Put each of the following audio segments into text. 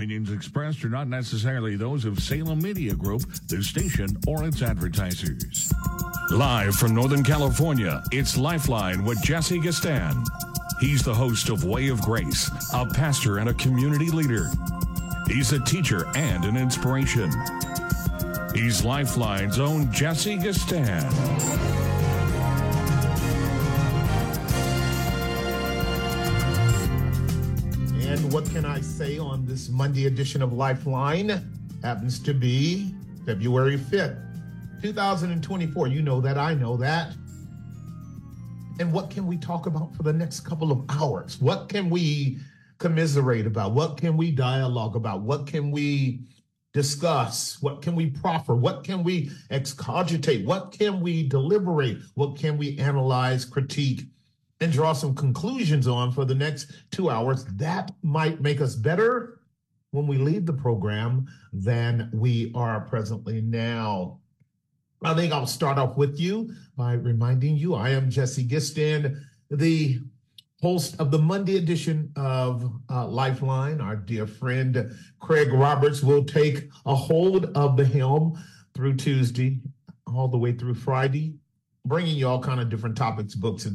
opinions expressed are not necessarily those of Salem Media Group, the station, or its advertisers. Live from Northern California, it's Lifeline with Jesse Gistin. He's the host of Way of Grace, a pastor and a community leader. He's a teacher and an inspiration. He's Lifeline's own Jesse Gistin. What can I say on this Monday edition of Lifeline? Happens to be February 5th, 2024. You know that, I know that. And what can we talk about for the next couple of hours? What can we commiserate about? What can we dialogue about? What can we discuss? What can we proffer? What can we excogitate? What can we deliberate? What can we analyze, critique, and draw some conclusions on for the next 2 hours? That might make us better when we leave the program than we are presently now. I think I'll start off with you by reminding you I am Jesse Gistin, the host of the Monday edition of Lifeline. Our dear friend Craig Roberts will take a hold of the helm through Tuesday, all the way through Friday, bringing you all kind of different topics, books,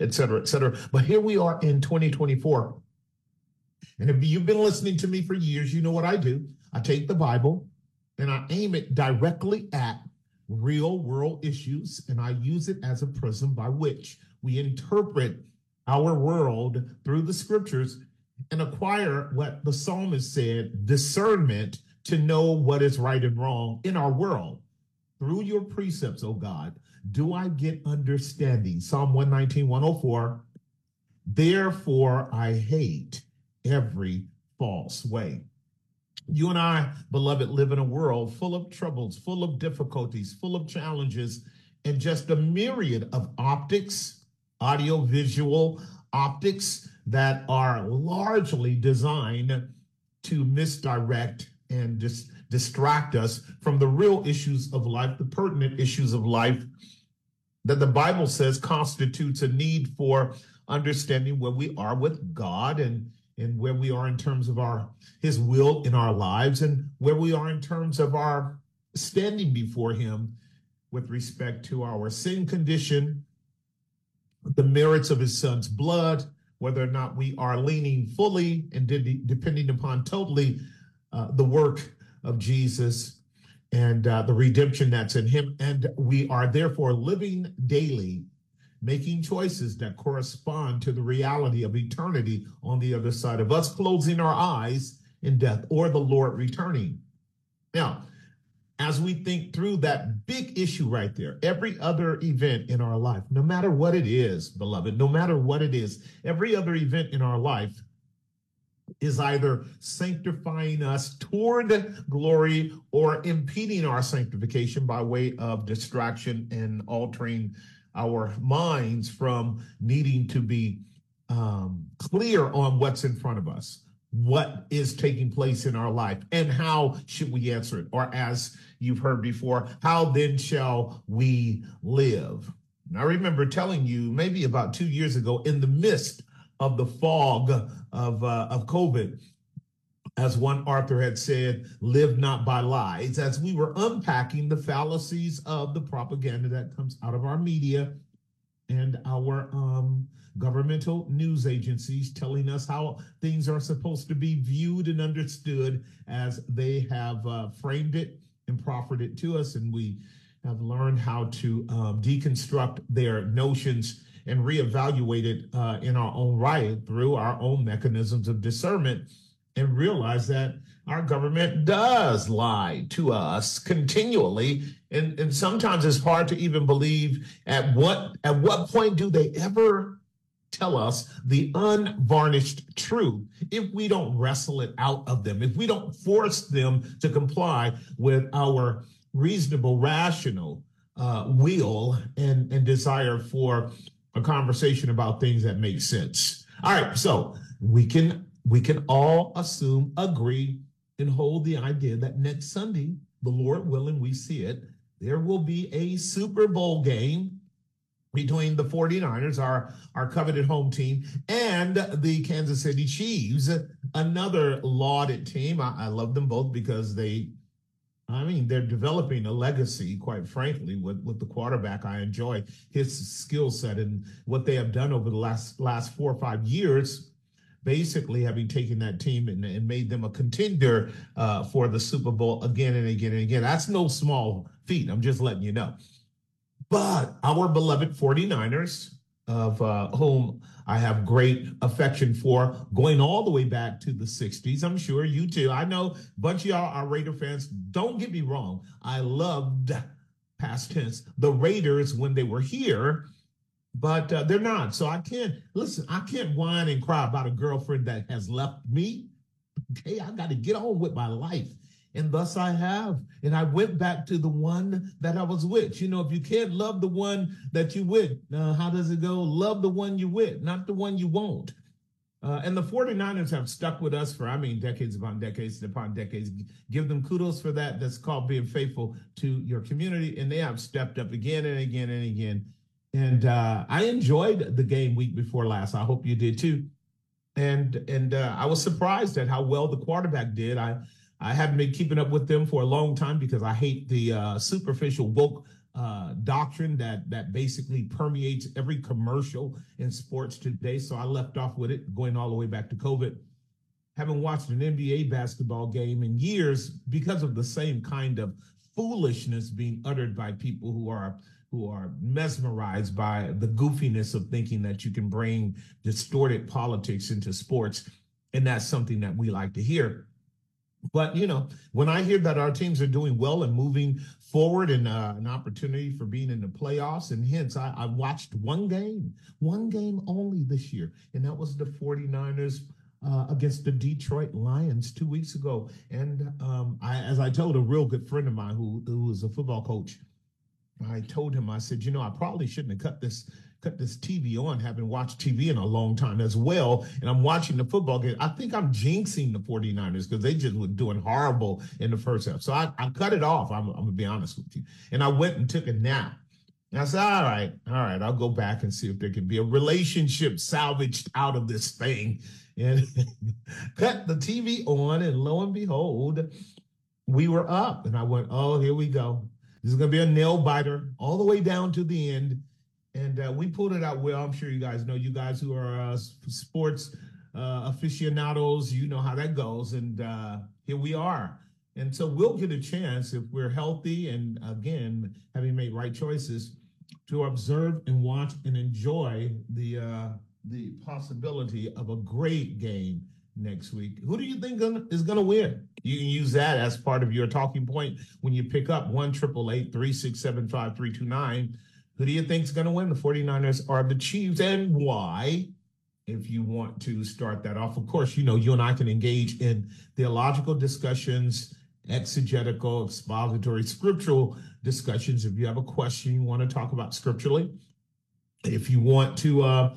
et cetera, et cetera. But here we are in 2024. And if you've been listening to me for years, you know what I do. I take the Bible and I aim it directly at real world issues. And I use it as a prism by which we interpret our world through the scriptures and acquire what the psalmist said, discernment to know what is right and wrong in our world. Through your precepts, oh God, do I get understanding? Psalm 119, 104, therefore I hate every false way. You and I, beloved, live in a world full of troubles, full of difficulties, full of challenges, and just a myriad of optics, audiovisual optics that are largely designed to misdirect and distract us from the real issues of life, the pertinent issues of life that the Bible says constitutes a need for understanding where we are with God and where we are in terms of his will in our lives and where we are in terms of our standing before him with respect to our sin condition, the merits of his son's blood, whether or not we are leaning fully and depending upon totally the work of Jesus and the redemption that's in him. And we are therefore living daily, making choices that correspond to the reality of eternity on the other side of us, closing our eyes in death or the Lord returning. Now, as we think through that big issue right there, every other event in our life, no matter what it is, beloved, no matter what it is, every other event in our life is either sanctifying us toward glory or impeding our sanctification by way of distraction and altering our minds from needing to be clear on what's in front of us, what is taking place in our life, and how should we answer it? Or as you've heard before, how then shall we live? And I remember telling you maybe about 2 years ago, in the midst of the fog of COVID, as one Arthur had said, live not by lies, as we were unpacking the fallacies of the propaganda that comes out of our media and our governmental news agencies telling us how things are supposed to be viewed and understood as they have framed it and proffered it to us. And we have learned how to deconstruct their notions and reevaluated in our own right through our own mechanisms of discernment, and realize that our government does lie to us continually. And sometimes it's hard to even believe at what point do they ever tell us the unvarnished truth if we don't wrestle it out of them, if we don't force them to comply with our reasonable, rational will and desire for a conversation about things that make sense. All right, so we can all assume, agree, and hold the idea that next Sunday, the Lord willing, we see it, there will be a Super Bowl game between the 49ers, our coveted home team, and the Kansas City Chiefs, another lauded team. I love them both because they're developing a legacy, quite frankly, with the quarterback. I enjoy his skill set and what they have done over the last 4 or 5 years, basically having taken that team and made them a contender for the Super Bowl again and again and again. That's no small feat. I'm just letting you know. But our beloved 49ers, of whom I have great affection for, going all the way back to the 60s. I'm sure you too. I know a bunch of y'all are Raider fans. Don't get me wrong. I loved, past tense, the Raiders when they were here, but they're not. So I can't whine and cry about a girlfriend that has left me. Okay, I got to get on with my life. And thus I have. And I went back to the one that I was with. You know, if you can't love the one that you with, how does it go? Love the one you with, not the one you won't. And the 49ers have stuck with us for, decades upon decades upon decades. Give them kudos for that. That's called being faithful to your community. And they have stepped up again and again and again. And I enjoyed the game week before last. I hope you did too. And I was surprised at how well the quarterback did. I haven't been keeping up with them for a long time because I hate the superficial woke doctrine that basically permeates every commercial in sports today. So I left off with it going all the way back to COVID. Haven't watched an NBA basketball game in years because of the same kind of foolishness being uttered by people who are mesmerized by the goofiness of thinking that you can bring distorted politics into sports. And that's something that we like to hear. But, you know, when I hear that our teams are doing well and moving forward and an opportunity for being in the playoffs, and hence I watched one game only this year, and that was the 49ers against the Detroit Lions 2 weeks ago. And as I told a real good friend of mine who is a football coach, I told him, I said, you know, I probably shouldn't have cut this TV on, haven't watched TV in a long time as well, and I'm watching the football game. I think I'm jinxing the 49ers because they just were doing horrible in the first half. So I cut it off, I'm going to be honest with you. And I went and took a nap. And I said, all right, I'll go back and see if there can be a relationship salvaged out of this thing. And cut the TV on, and lo and behold, we were up. And I went, oh, here we go. This is going to be a nail-biter all the way down to the end. And we pulled it out well. I'm sure you guys know, you guys who are sports aficionados, you know how that goes. And here we are. And so we'll get a chance, if we're healthy and, again, having made right choices, to observe and watch and enjoy the possibility of a great game next week. Who do you think is going to win? You can use that as part of your talking point when you pick up 1-888-367-5329. Who do you think is going to win? The 49ers or the Chiefs, and why? If you want to start that off, of course, you know, you and I can engage in theological discussions, exegetical, expository, scriptural discussions. If you have a question you want to talk about scripturally, if you want to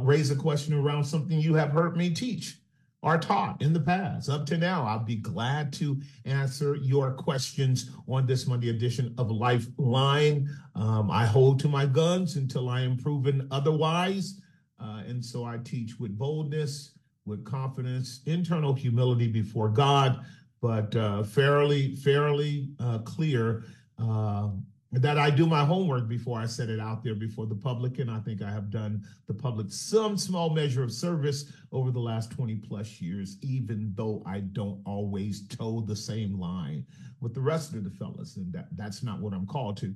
raise a question around something you have heard me teach or taught in the past up to now, I'll be glad to answer your questions on this Monday edition of Lifeline. I hold to my guns until I am proven otherwise. And so I teach with boldness, with confidence, internal humility before God, but fairly clear that I do my homework before I set it out there before the public, and I think I have done the public some small measure of service over the last 20 plus years, even though I don't always toe the same line with the rest of the fellas, and that's not what I'm called to.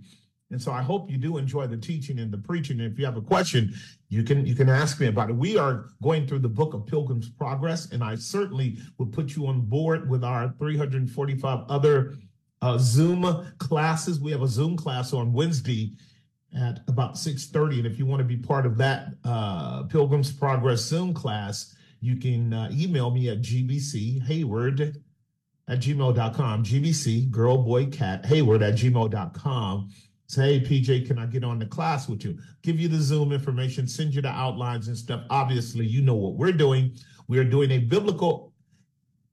And so I hope you do enjoy the teaching and the preaching. And if you have a question, you can ask me about it. We are going through the book of Pilgrim's Progress, and I certainly would put you on board with our 345 other Zoom classes. We have a Zoom class on Wednesday at about 6:30. And if you want to be part of that Pilgrim's Progress Zoom class, you can email me at gbchayward@gmail.com, gbc, girl, boy, cat, hayward@gmail.com. Say, hey, PJ, can I get on the class with you? Give you the Zoom information, send you the outlines and stuff. Obviously, you know what we're doing. We are doing a biblical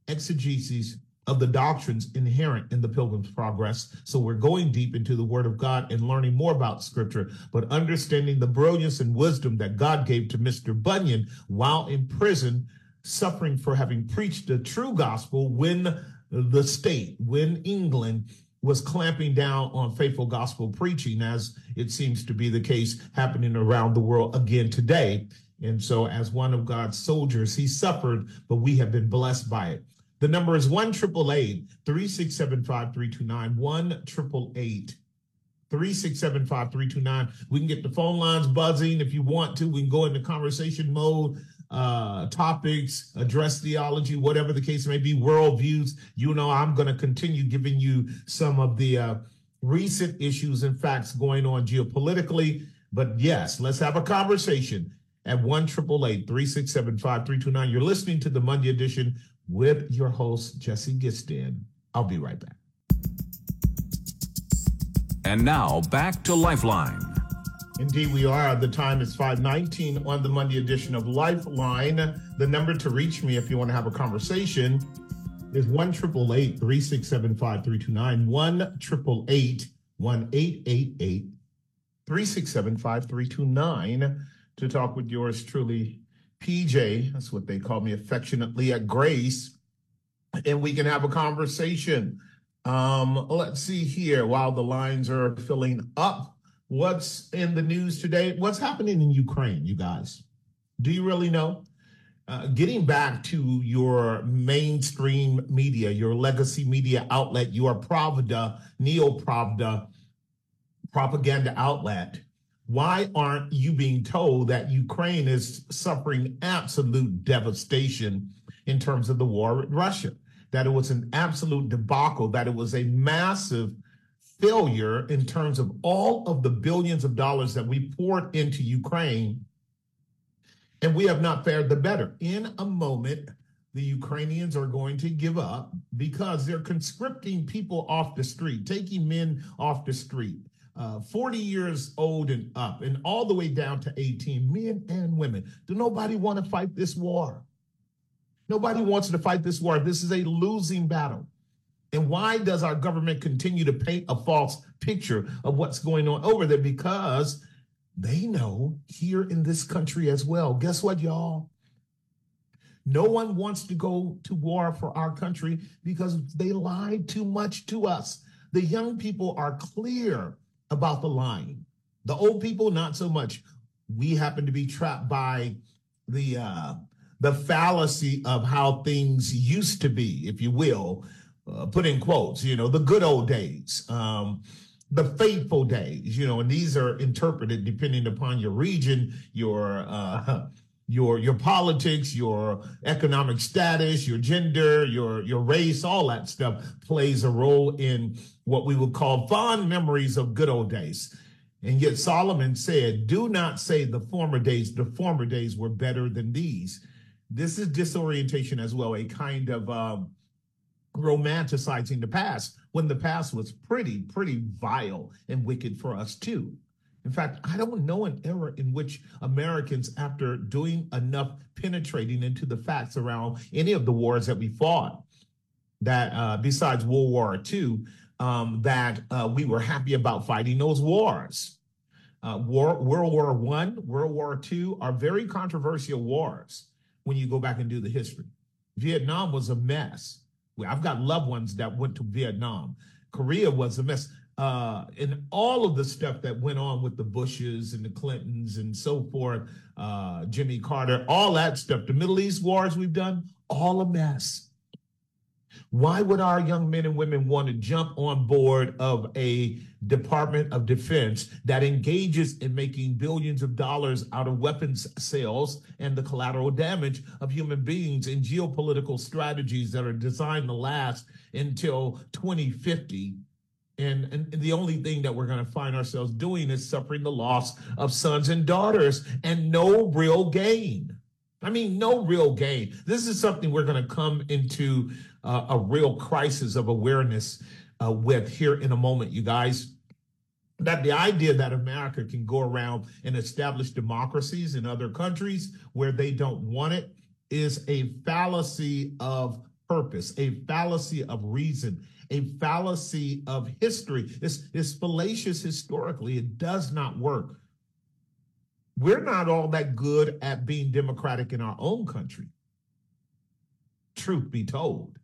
exegesis of the doctrines inherent in the Pilgrim's Progress. So we're going deep into the Word of God and learning more about Scripture, but understanding the brilliance and wisdom that God gave to Mr. Bunyan while in prison, suffering for having preached the true gospel when the state, when England was clamping down on faithful gospel preaching, as it seems to be the case happening around the world again today. And so as one of God's soldiers, he suffered, but we have been blessed by it. The number is 1-888-367-5329, 1-888-367-5329. We can get the phone lines buzzing if you want to. We can go into conversation mode, topics, address theology, whatever the case may be, worldviews. You know, I'm going to continue giving you some of the recent issues and facts going on geopolitically. But yes, let's have a conversation at 1-888-367-5329. You're listening to the Monday edition with your host, Jesse Gistin. I'll be right back. And now, back to Lifeline. Indeed, we are. The time is 5:19 on the Monday edition of Lifeline. The number to reach me if you want to have a conversation is 1-888-367-5329, 1-888-367-5329 to talk with yours truly, PJ, that's what they call me affectionately at Grace, and we can have a conversation. Let's see here, while the lines are filling up, what's in the news today? What's happening in Ukraine, you guys? Do you really know? Getting back to your mainstream media, your legacy media outlet, your Pravda, Neo-Pravda propaganda outlet, why aren't you being told that Ukraine is suffering absolute devastation in terms of the war with Russia, that it was an absolute debacle, that it was a massive failure in terms of all of the billions of dollars that we poured into Ukraine, and we have not fared the better? In a moment, the Ukrainians are going to give up because they're conscripting people off the street, taking men off the street. 40 years old and up, and all the way down to 18, men and women. Do nobody want to fight this war? Nobody wants to fight this war. This is a losing battle. And why does our government continue to paint a false picture of what's going on over there? Because they know here in this country as well. Guess what, y'all? No one wants to go to war for our country because they lied too much to us. The young people are clear about the lying. The old people, not so much. We happen to be trapped by the fallacy of how things used to be, if you will, put in quotes, you know, the good old days, the faithful days, you know, and these are interpreted depending upon your region, your politics, your economic status, your gender, your race, all that stuff plays a role in what we would call fond memories of good old days. And yet Solomon said, do not say the former days were better than these. This is disorientation as well, a kind of romanticizing the past when the past was pretty vile and wicked for us too. In fact, I don't know an era in which Americans, after doing enough penetrating into the facts around any of the wars that we fought, that besides World War II, that we were happy about fighting those wars. World War I, World War II are very controversial wars when you go back and do the history. Vietnam was a mess. I've got loved ones that went to Vietnam. Korea was a mess. And all of the stuff that went on with the Bushes and the Clintons and so forth, Jimmy Carter, all that stuff, the Middle East wars we've done, all a mess. Why would our young men and women want to jump on board of a Department of Defense that engages in making billions of dollars out of weapons sales and the collateral damage of human beings and geopolitical strategies that are designed to last until 2050? And the only thing that we're going to find ourselves doing is suffering the loss of sons and daughters and no real gain. I mean, no real gain. This is something we're going to come into a real crisis of awareness with here in a moment, you guys. That the idea that America can go around and establish democracies in other countries where they don't want it is a fallacy of purpose, a fallacy of reason, a fallacy of history. It's fallacious historically. It does not work. We're not all that good at being democratic in our own country. Truth be told,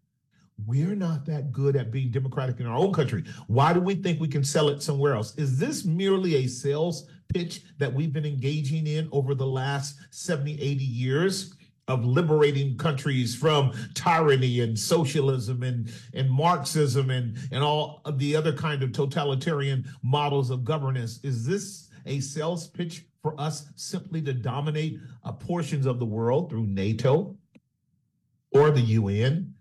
we're not that good at being democratic in our own country. Why do we think we can sell it somewhere else? Is this merely a sales pitch that we've been engaging in over the last 70, 80 years of liberating countries from tyranny and socialism and Marxism and all of the other kind of totalitarian models of governance? Is this a sales pitch for us simply to dominate portions of the world through NATO or the UN?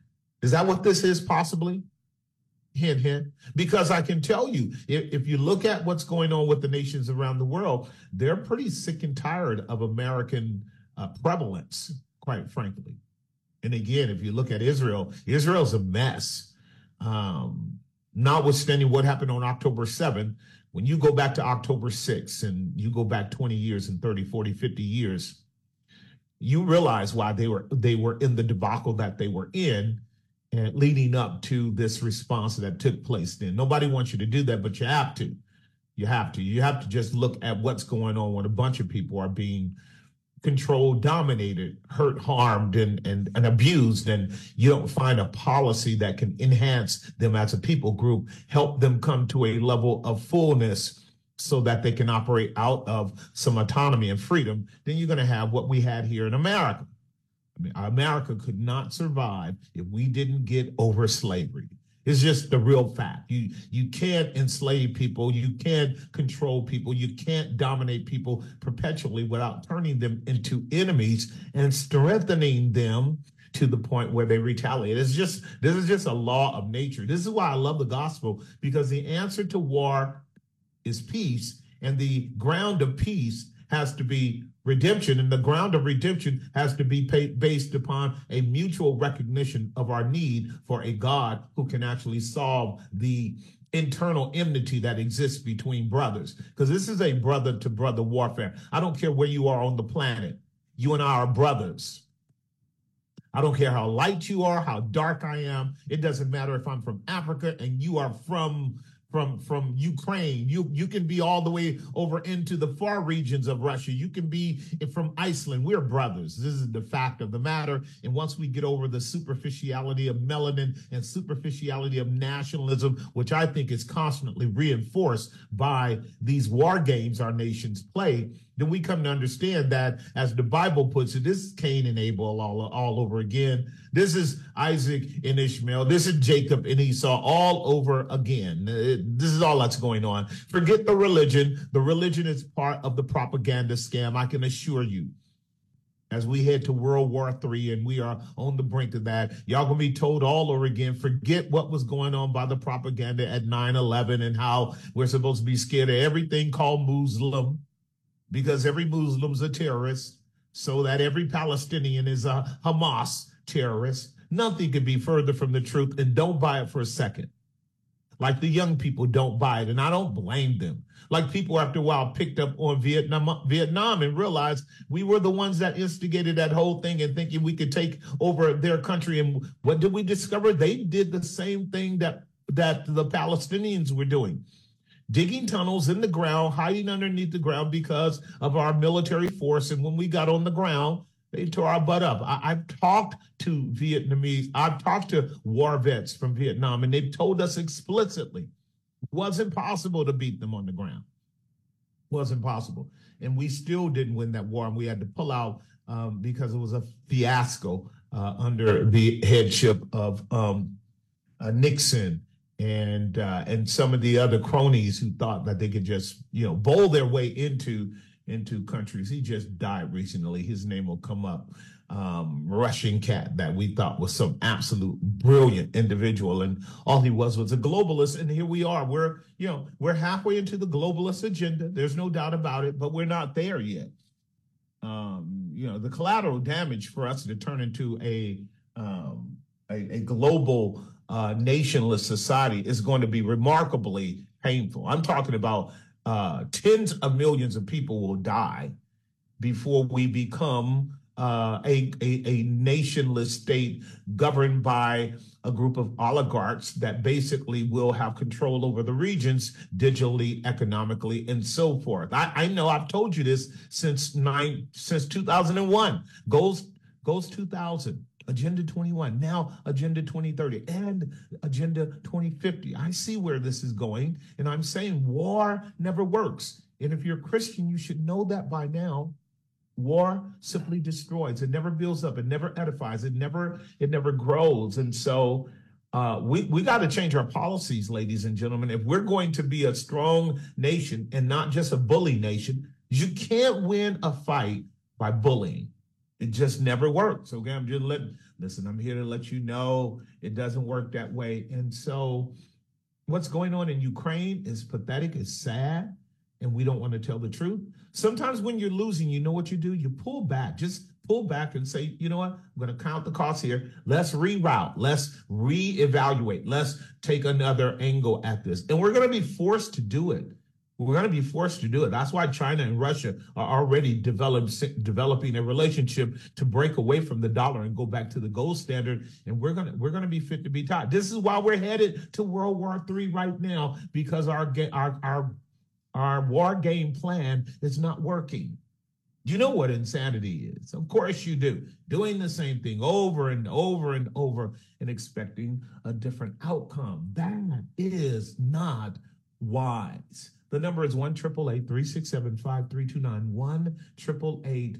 Is that what this is possibly? Hint, hint. Because I can tell you, if you look at what's going on with the nations around the world, they're pretty sick and tired of American prevalence, quite frankly. And again, if you look at Israel, Israel's a mess. Notwithstanding what happened on October 7th, when you go back to October 6th and you go back 20 years and 30, 40, 50 years, you realize why they were in the debacle that they were in and leading up to this response that took place then. Nobody wants you to do that, but you have to. You have to. You have to just look at what's going on when a bunch of people are being controlled, dominated, hurt, harmed, and abused, and you don't find a policy that can enhance them as a people group, help them come to a level of fullness so that they can operate out of some autonomy and freedom, then you're going to have what we had here in America. I mean, America could not survive if we didn't get over slavery. It's just the real fact. You can't enslave people. You can't control people. You can't dominate people perpetually without turning them into enemies and strengthening them to the point where they retaliate. This is just a law of nature. This is why I love the gospel, because the answer to war is peace, and the ground of peace has to be redemption, and the ground of redemption has to be based upon a mutual recognition of our need for a God who can actually solve the internal enmity that exists between brothers, because this is a brother-to-brother warfare. I don't care where you are on the planet. You and I are brothers. I don't care how light you are, how dark I am. It doesn't matter if I'm from Africa and you are from Ukraine. You can be all the way over into the far regions of Russia. You can be from Iceland. We're brothers. This is the fact of the matter. And once we get over the superficiality of melanin and superficiality of nationalism, which I think is constantly reinforced by these war games our nations play, then we come to understand that, as the Bible puts it, this is Cain and Abel all over again. This is Isaac and Ishmael. This is Jacob and Esau all over again. This is all that's going on. Forget the religion. The religion is part of the propaganda scam, I can assure you. As we head to World War III, and we are on the brink of that, y'all gonna be told all over again, forget what was going on by the propaganda at 9/11 and how we're supposed to be scared of everything called Muslim, because every Muslim's a terrorist, so that every Palestinian is a Hamas terrorist. Nothing could be further from the truth, and don't buy it for a second. Like the young people don't buy it, and I don't blame them. Like people after a while picked up on Vietnam and realized we were the ones that instigated that whole thing and thinking we could take over their country. And what did we discover? They did the same thing that the Palestinians were doing. Digging tunnels in the ground, hiding underneath the ground because of our military force. And when we got on the ground, they tore our butt up. I've talked to Vietnamese. I've talked to war vets from Vietnam, and they've told us explicitly it wasn't possible to beat them on the ground. It wasn't possible. And we still didn't win that war, and we had to pull out because it was a fiasco under the headship of Nixon and some of the other cronies who thought that they could just, bowl their way into countries. He just died recently. His name will come up. Russian cat that we thought was some absolute brilliant individual, and all he was a globalist. And here we are. We're halfway into the globalist agenda. There's no doubt about it, but we're not there yet. The collateral damage for us to turn into a global nationless society is going to be remarkably painful. I'm talking about tens of millions of people will die before we become a nationless state governed by a group of oligarchs that basically will have control over the regions digitally, economically, and so forth. I know I've told you this since 2001, goals 2000, Agenda 21, now Agenda 2030, and Agenda 2050. I see where this is going, and I'm saying war never works. And if you're a Christian, you should know that by now. War simply destroys. It never builds up. It never edifies. It never grows. And so we got to change our policies, ladies and gentlemen. If we're going to be a strong nation and not just a bully nation, you can't win a fight by bullying. It just never works. Okay, I'm just I'm here to let you know it doesn't work that way. And so what's going on in Ukraine is pathetic, it's sad, and we don't want to tell the truth. Sometimes when you're losing, you know what you do? You pull back, just pull back and say, you know what? I'm going to count the cost here. Let's reroute. Let's reevaluate. Let's take another angle at this. And we're going to be forced to do it. We're going to be forced to do it. That's why China and Russia are already developing a relationship to break away from the dollar and go back to the gold standard. And we're going to be fit to be taught. This is why we're headed to World War III right now, because our war game plan is not working. You know what insanity is. Of course you do. Doing the same thing over and over and over and expecting a different outcome. That is not wise. The number is 1-888-367-5329,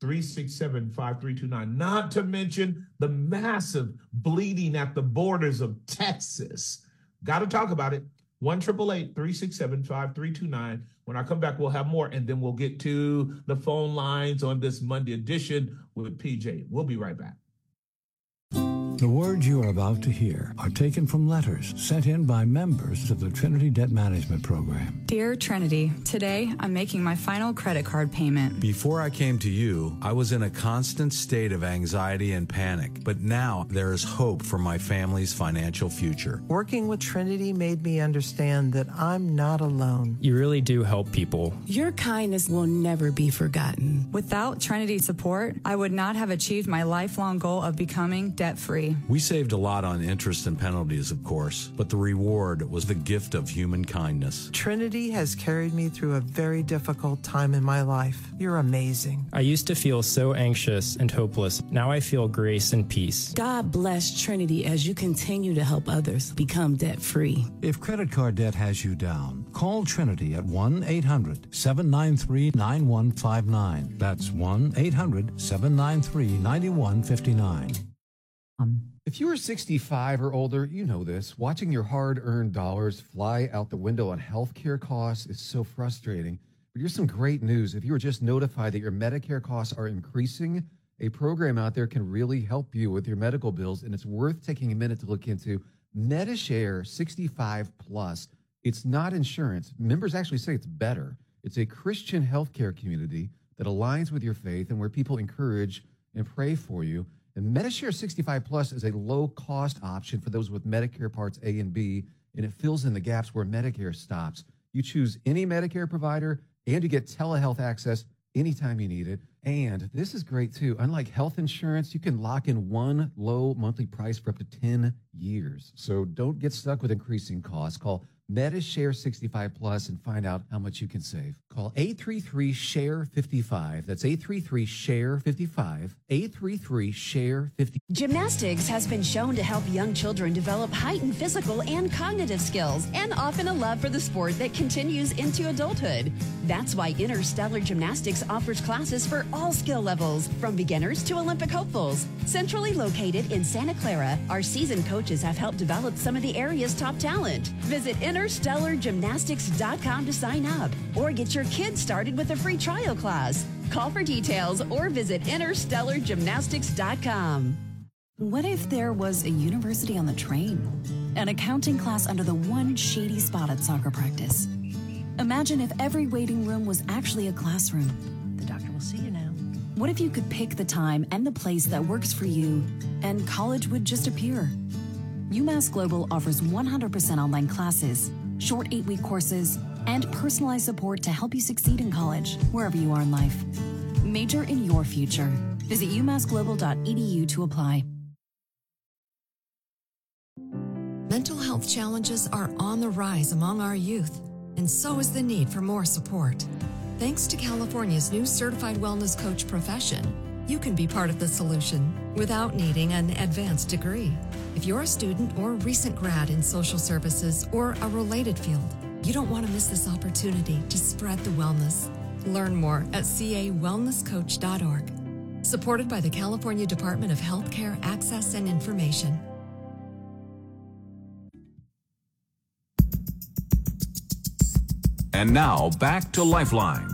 1-888-367-5329. Not to mention the massive bleeding at the borders of Texas. Got to talk about it. 1-888-367-5329. When I come back, we'll have more, and then we'll get to the phone lines on this Monday edition with PJ. We'll be right back. The words you are about to hear are taken from letters sent in by members of the Trinity Debt Management Program. Dear Trinity, today I'm making my final credit card payment. Before I came to you, I was in a constant state of anxiety and panic, but now there is hope for my family's financial future. Working with Trinity made me understand that I'm not alone. You really do help people. Your kindness will never be forgotten. Without Trinity's support, I would not have achieved my lifelong goal of becoming debt-free. We saved a lot on interest and penalties, of course, but the reward was the gift of human kindness. Trinity has carried me through a very difficult time in my life. You're amazing. I used to feel so anxious and hopeless. Now I feel grace and peace. God bless Trinity as you continue to help others become debt-free. If credit card debt has you down, call Trinity at 1-800-793-9159. That's 1-800-793-9159. If you are 65 or older, you know this. Watching your hard-earned dollars fly out the window on healthcare costs is so frustrating. But here's some great news. If you were just notified that your Medicare costs are increasing, a program out there can really help you with your medical bills, and it's worth taking a minute to look into. MediShare 65 Plus. It's not insurance. Members actually say it's better. It's a Christian healthcare community that aligns with your faith and where people encourage and pray for you. And MediShare 65 Plus is a low-cost option for those with Medicare Parts A and B, and it fills in the gaps where Medicare stops. You choose any Medicare provider, and you get telehealth access anytime you need it. And this is great, too. Unlike health insurance, you can lock in one low monthly price for up to 10 years. So don't get stuck with increasing costs. Call MediShare 65 Plus and find out how much you can save. Call 833-SHARE-55. That's 833-SHARE-55. 833-SHARE-55. Gymnastics has been shown to help young children develop heightened physical and cognitive skills, and often a love for the sport that continues into adulthood. That's why Interstellar Gymnastics offers classes for all skill levels, from beginners to Olympic hopefuls. Centrally located in Santa Clara, our seasoned coaches have helped develop some of the area's top talent. Visit InterstellarGymnastics.com to sign up or get your kids started with a free trial class. Call for details or visit InterstellarGymnastics.com. What if there was a university on the train? An accounting class under the one shady spot at soccer practice? Imagine if every waiting room was actually a classroom. The doctor will see you now. What if you could pick the time and the place that works for you, and college would just appear? UMass Global offers 100% online classes, short 8-week courses, and personalized support to help you succeed in college, wherever you are in life. Major in your future. Visit umassglobal.edu to apply. Mental health challenges are on the rise among our youth, and so is the need for more support. Thanks to California's new certified wellness coach profession, you can be part of the solution without needing an advanced degree. If you're a student or recent grad in social services or a related field, you don't want to miss this opportunity to spread the wellness. Learn more at cawellnesscoach.org. Supported by the California Department of Health Care Access and Information. And now back to Lifeline.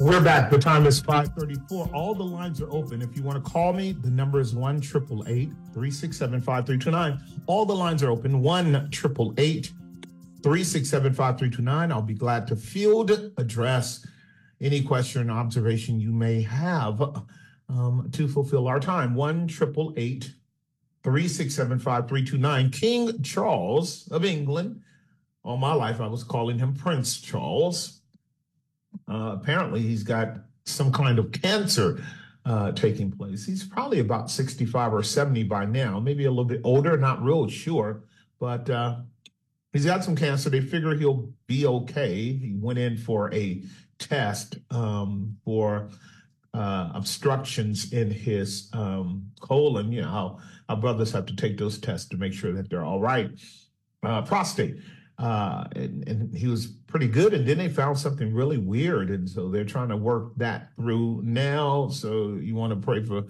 We're back. The time is 5:34. All the lines are open. If you want to call me, the number is 1-888-367-5329. All the lines are open. 1-888-367-5329. I'll be glad to field, address any question or observation you may have to fulfill our time. 1-888-367-5329. King Charles of England. All my life, I was calling him Prince Charles. Apparently, he's got some kind of cancer taking place. He's probably about 65 or 70 by now, maybe a little bit older, not real sure, but he's got some cancer. They figure he'll be okay. He went in for a test for obstructions in his colon. You know, our brothers have to take those tests to make sure that they're all right. Prostate. And he was pretty good. And then they found something really weird. And so they're trying to work that through now. So you want to pray for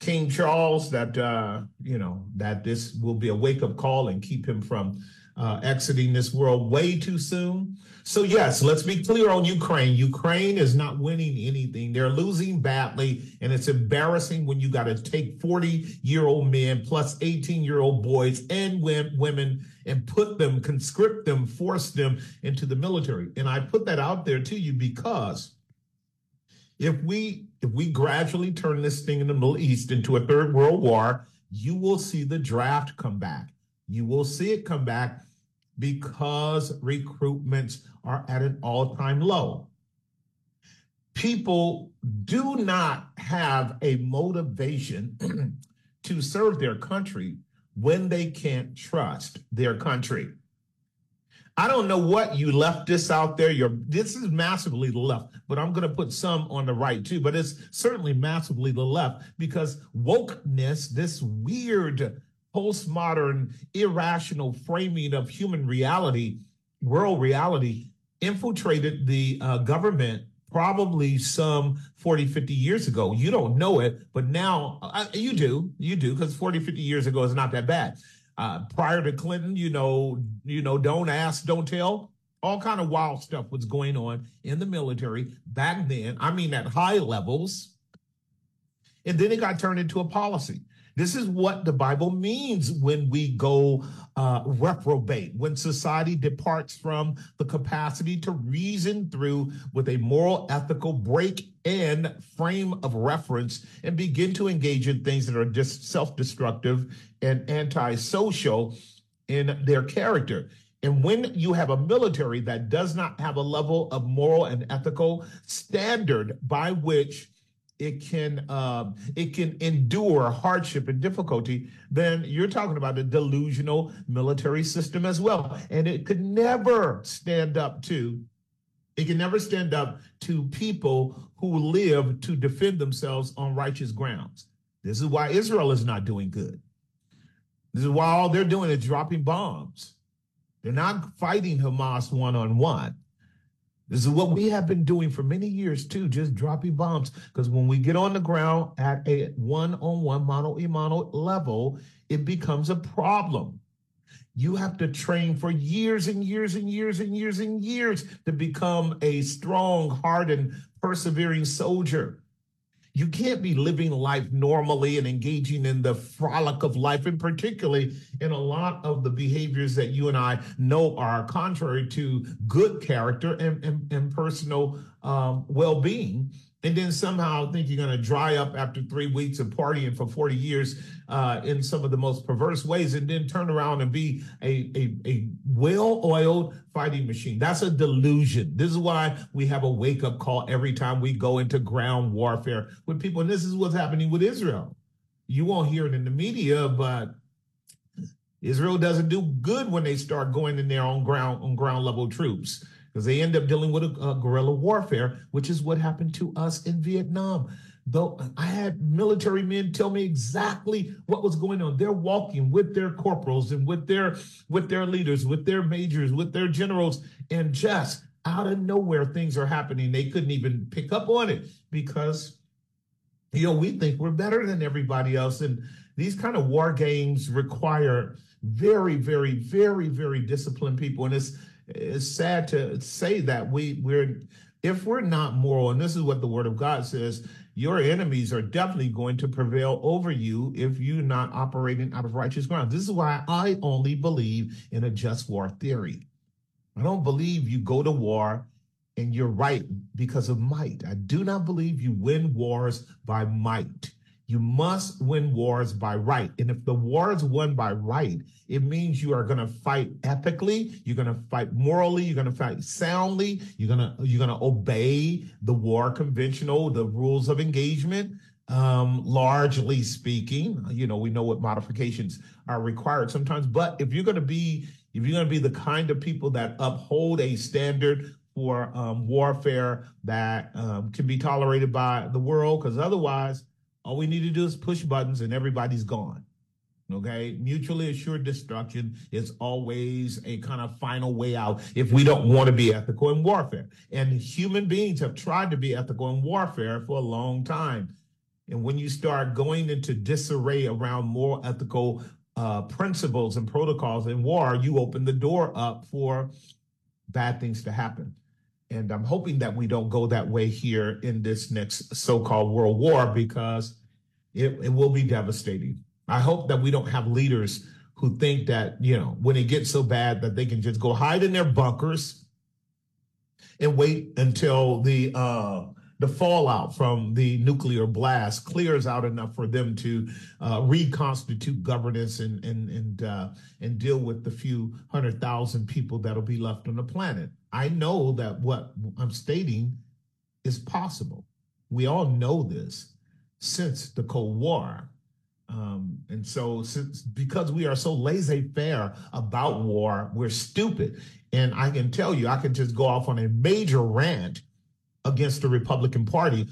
King Charles that, that this will be a wake up call and keep him from exiting this world way too soon. So, yes, let's be clear on Ukraine. Ukraine is not winning anything. They're losing badly. And it's embarrassing when you got to take 40-year-old men plus 18-year-old boys and women and put them, conscript them, force them into the military. And I put that out there to you because if we gradually turn this thing in the Middle East into a third world war, you will see the draft come back. You will see it come back, because recruitments are at an all-time low. People do not have a motivation to serve their country when they can't trust their country. I don't know what you left this out there. This is massively the left, but I'm going to put some on the right too, but it's certainly massively the left, because wokeness, this weird postmodern, irrational framing of human reality, world reality, infiltrated the government probably some 40, 50 years ago. You don't know it, but now you do, because 40, 50 years ago is not that bad. Prior to Clinton, you know, don't ask, don't tell. All kind of wild stuff was going on in the military back then. I mean, at high levels. And then it got turned into a policy. This is what the Bible means when we go reprobate, when society departs from the capacity to reason through with a moral, ethical break and frame of reference and begin to engage in things that are just self-destructive and antisocial in their character. And when you have a military that does not have a level of moral and ethical standard by which it can endure hardship and difficulty, then you're talking about a delusional military system as well. And it can never stand up to people who live to defend themselves on righteous grounds. This is why Israel is not doing good. This is why all they're doing is dropping bombs. They're not fighting Hamas one-on-one. This is what we have been doing for many years, too, just dropping bombs. Because when we get on the ground at a one-on-one, mano-a-mano level, it becomes a problem. You have to train for years and years and years and years and years to become a strong, hardened, persevering soldier. You can't be living life normally and engaging in the frolic of life, and particularly in a lot of the behaviors that you and I know are contrary to good character and personal well-being. and then somehow think you're going to dry up after 3 weeks of partying for 40 years in some of the most perverse ways, and then turn around and be a well-oiled fighting machine. That's a delusion. This is why we have a wake-up call every time we go into ground warfare with people. And this is what's happening with Israel. You won't hear it in the media, but Israel doesn't do good when they start going in there on ground level troops, because they end up dealing with a guerrilla warfare, which is what happened to us in Vietnam. Though I had military men tell me exactly what was going on. They're walking with their corporals and with their leaders, with their majors, with their generals, and just out of nowhere, things are happening. They couldn't even pick up on it because, you know, we think we're better than everybody else. And these kind of war games require very, very, very, very disciplined people. And it's sad to say that if we're not moral, and this is what the Word of God says, your enemies are definitely going to prevail over you if you're not operating out of righteous ground. This is why I only believe in a just war theory. I don't believe you go to war and you're right because of might. I do not believe you win wars by might. You must win wars by right. And if the war is won by right, it means you are going to fight ethically, you're going to fight morally, you're going to fight soundly, you're going to obey the war conventional, the rules of engagement, largely speaking. You know, we know what modifications are required sometimes, but if you're going to be the kind of people that uphold a standard for warfare that can be tolerated by the world, because otherwise, all we need to do is push buttons and everybody's gone, okay? Mutually assured destruction is always a kind of final way out if we don't want to be ethical in warfare. And human beings have tried to be ethical in warfare for a long time. And when you start going into disarray around more ethical principles and protocols in war, you open the door up for bad things to happen. And I'm hoping that we don't go that way here in this next so-called world war, because it will be devastating. I hope that we don't have leaders who think that, you know, when it gets so bad that they can just go hide in their bunkers and wait until the fallout from the nuclear blast clears out enough for them to reconstitute governance and deal with the few 100,000 people that'll be left on the planet. I know that what I'm stating is possible. We all know this since the Cold War. And so because we are so laissez-faire about war, we're stupid. And I can tell you, I can just go off on a major rant against the Republican Party,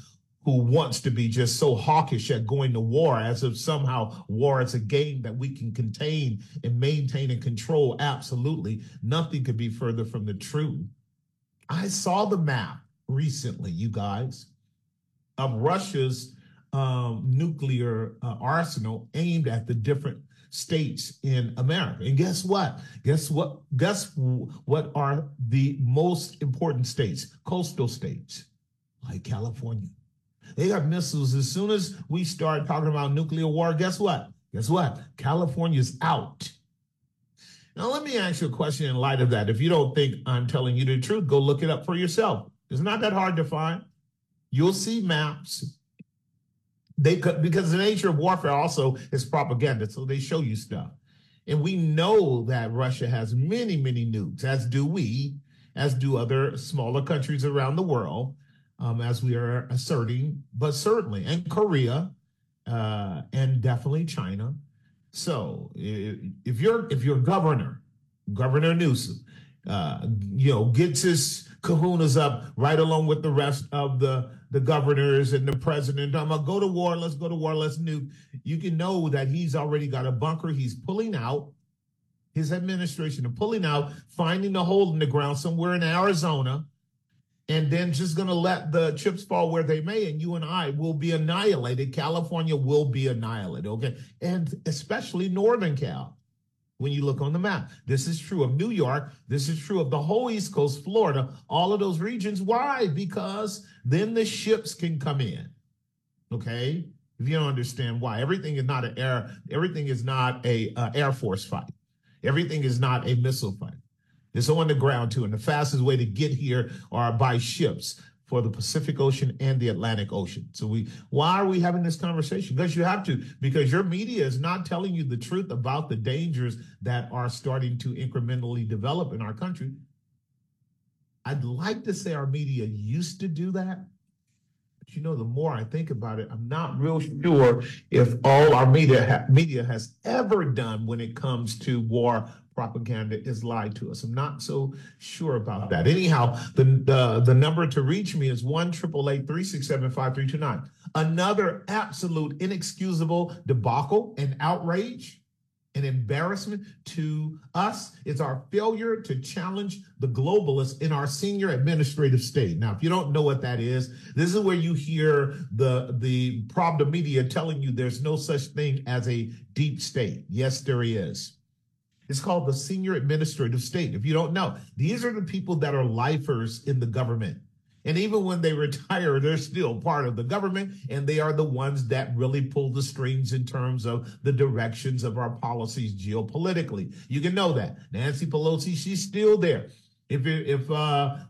who wants to be just so hawkish at going to war as if somehow war is a game that we can contain and maintain and control. Absolutely. Nothing could be further from the truth. I saw the map recently, you guys, of Russia's nuclear arsenal aimed at the different states in America. And guess what? Guess what are the most important states? Coastal states like California. They got missiles. As soon as we start talking about nuclear war, guess what? Guess what? California's out. Now, let me ask you a question in light of that. If you don't think I'm telling you the truth, go look it up for yourself. It's not that hard to find. You'll see maps. They could, because the nature of warfare also is propaganda, so they show you stuff. And we know that Russia has many, many nukes, as do we, as do other smaller countries around the world. As we are asserting, but certainly, and Korea, and definitely China. So if your Governor Newsom, you know, gets his kahunas up right along with the rest of the governors and the president, I'm gonna go to war, let's go to war, let's nuke. You can know that he's already got a bunker. He's pulling out, his administration are pulling out, finding a hole in the ground somewhere in Arizona, and then just going to let the chips fall where they may, and you and I will be annihilated. California will be annihilated, okay? And especially Northern Cal, when you look on the map. This is true of New York. This is true of the whole East Coast, Florida, all of those regions. Why? Because then the ships can come in, okay? If you don't understand why. Everything is not a Air Force fight. Everything is not a missile fight. It's on the ground, too. And the fastest way to get here are by ships. for the Pacific Ocean and the Atlantic Ocean. So why are we having this conversation? Because you have to, because your media is not telling you the truth about the dangers that are starting to incrementally develop in our country. I'd like to say our media used to do that, but you know, the more I think about it, I'm not real sure if all our media has ever done when it comes to war propaganda is lied to us. I'm not so sure about that. Anyhow, the number to reach me is 1-888-367-5329. Another absolute inexcusable debacle and outrage and embarrassment to us is our failure to challenge the globalists in our senior administrative state. Now, if you don't know what that is, this is where you hear the Pravda media telling you there's no such thing as a deep state. Yes, there is. It's called the senior administrative state. If you don't know, these are the people that are lifers in the government. And even when they retire, they're still part of the government, and they are the ones that really pull the strings in terms of the directions of our policies geopolitically. You can know that. Nancy Pelosi, she's still there. If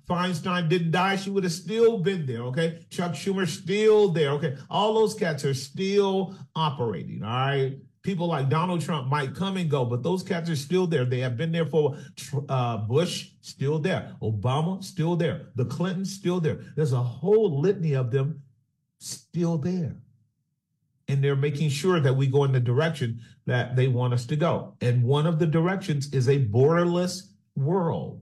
Feinstein didn't die, she would have still been there, okay? Chuck Schumer, still there, okay? All those cats are still operating, all right? People like Donald Trump might come and go, but those cats are still there. They have been there for Bush, still there. Obama, still there. The Clintons, still there. There's a whole litany of them still there. And they're making sure that we go in the direction that they want us to go. And one of the directions is a borderless world.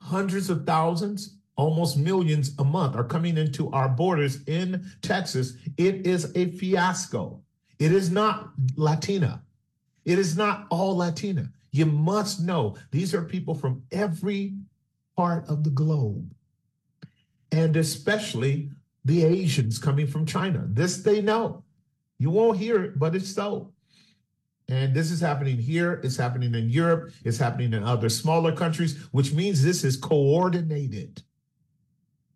Hundreds of thousands, almost millions a month are coming into our borders in Texas. It is a fiasco. It is not Latina. It is not all Latina. You must know these are people from every part of the globe, and especially the Asians coming from China. This they know. You won't hear it, but it's so. And this is happening here. It's happening in Europe. It's happening in other smaller countries, which means this is coordinated.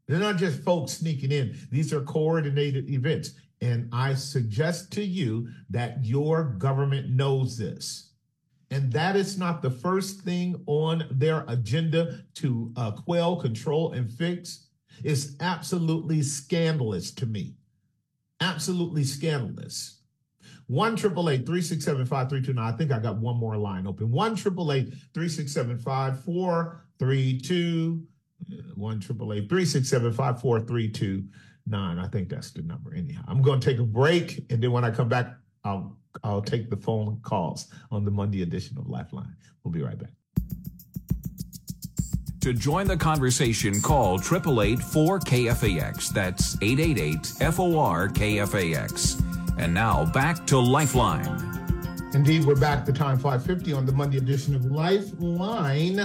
They're not just folks sneaking in. These are coordinated events. And I suggest to you that your government knows this. And that is not the first thing on their agenda to quell, control, and fix. It's absolutely scandalous to me. Absolutely scandalous. 1-888-367-5329. I think I got one more line open. 1-888-367-5432. 1-888-367-5432-9. I think that's the number. Anyhow, I'm going to take a break, and then when I come back, I'll take the phone calls on the Monday edition of Lifeline. We'll be right back. To join the conversation, call 888-4KFAX. That's 888-4KFAX. And now back to Lifeline. Indeed, we're back. The time 5:50 on the Monday edition of Lifeline.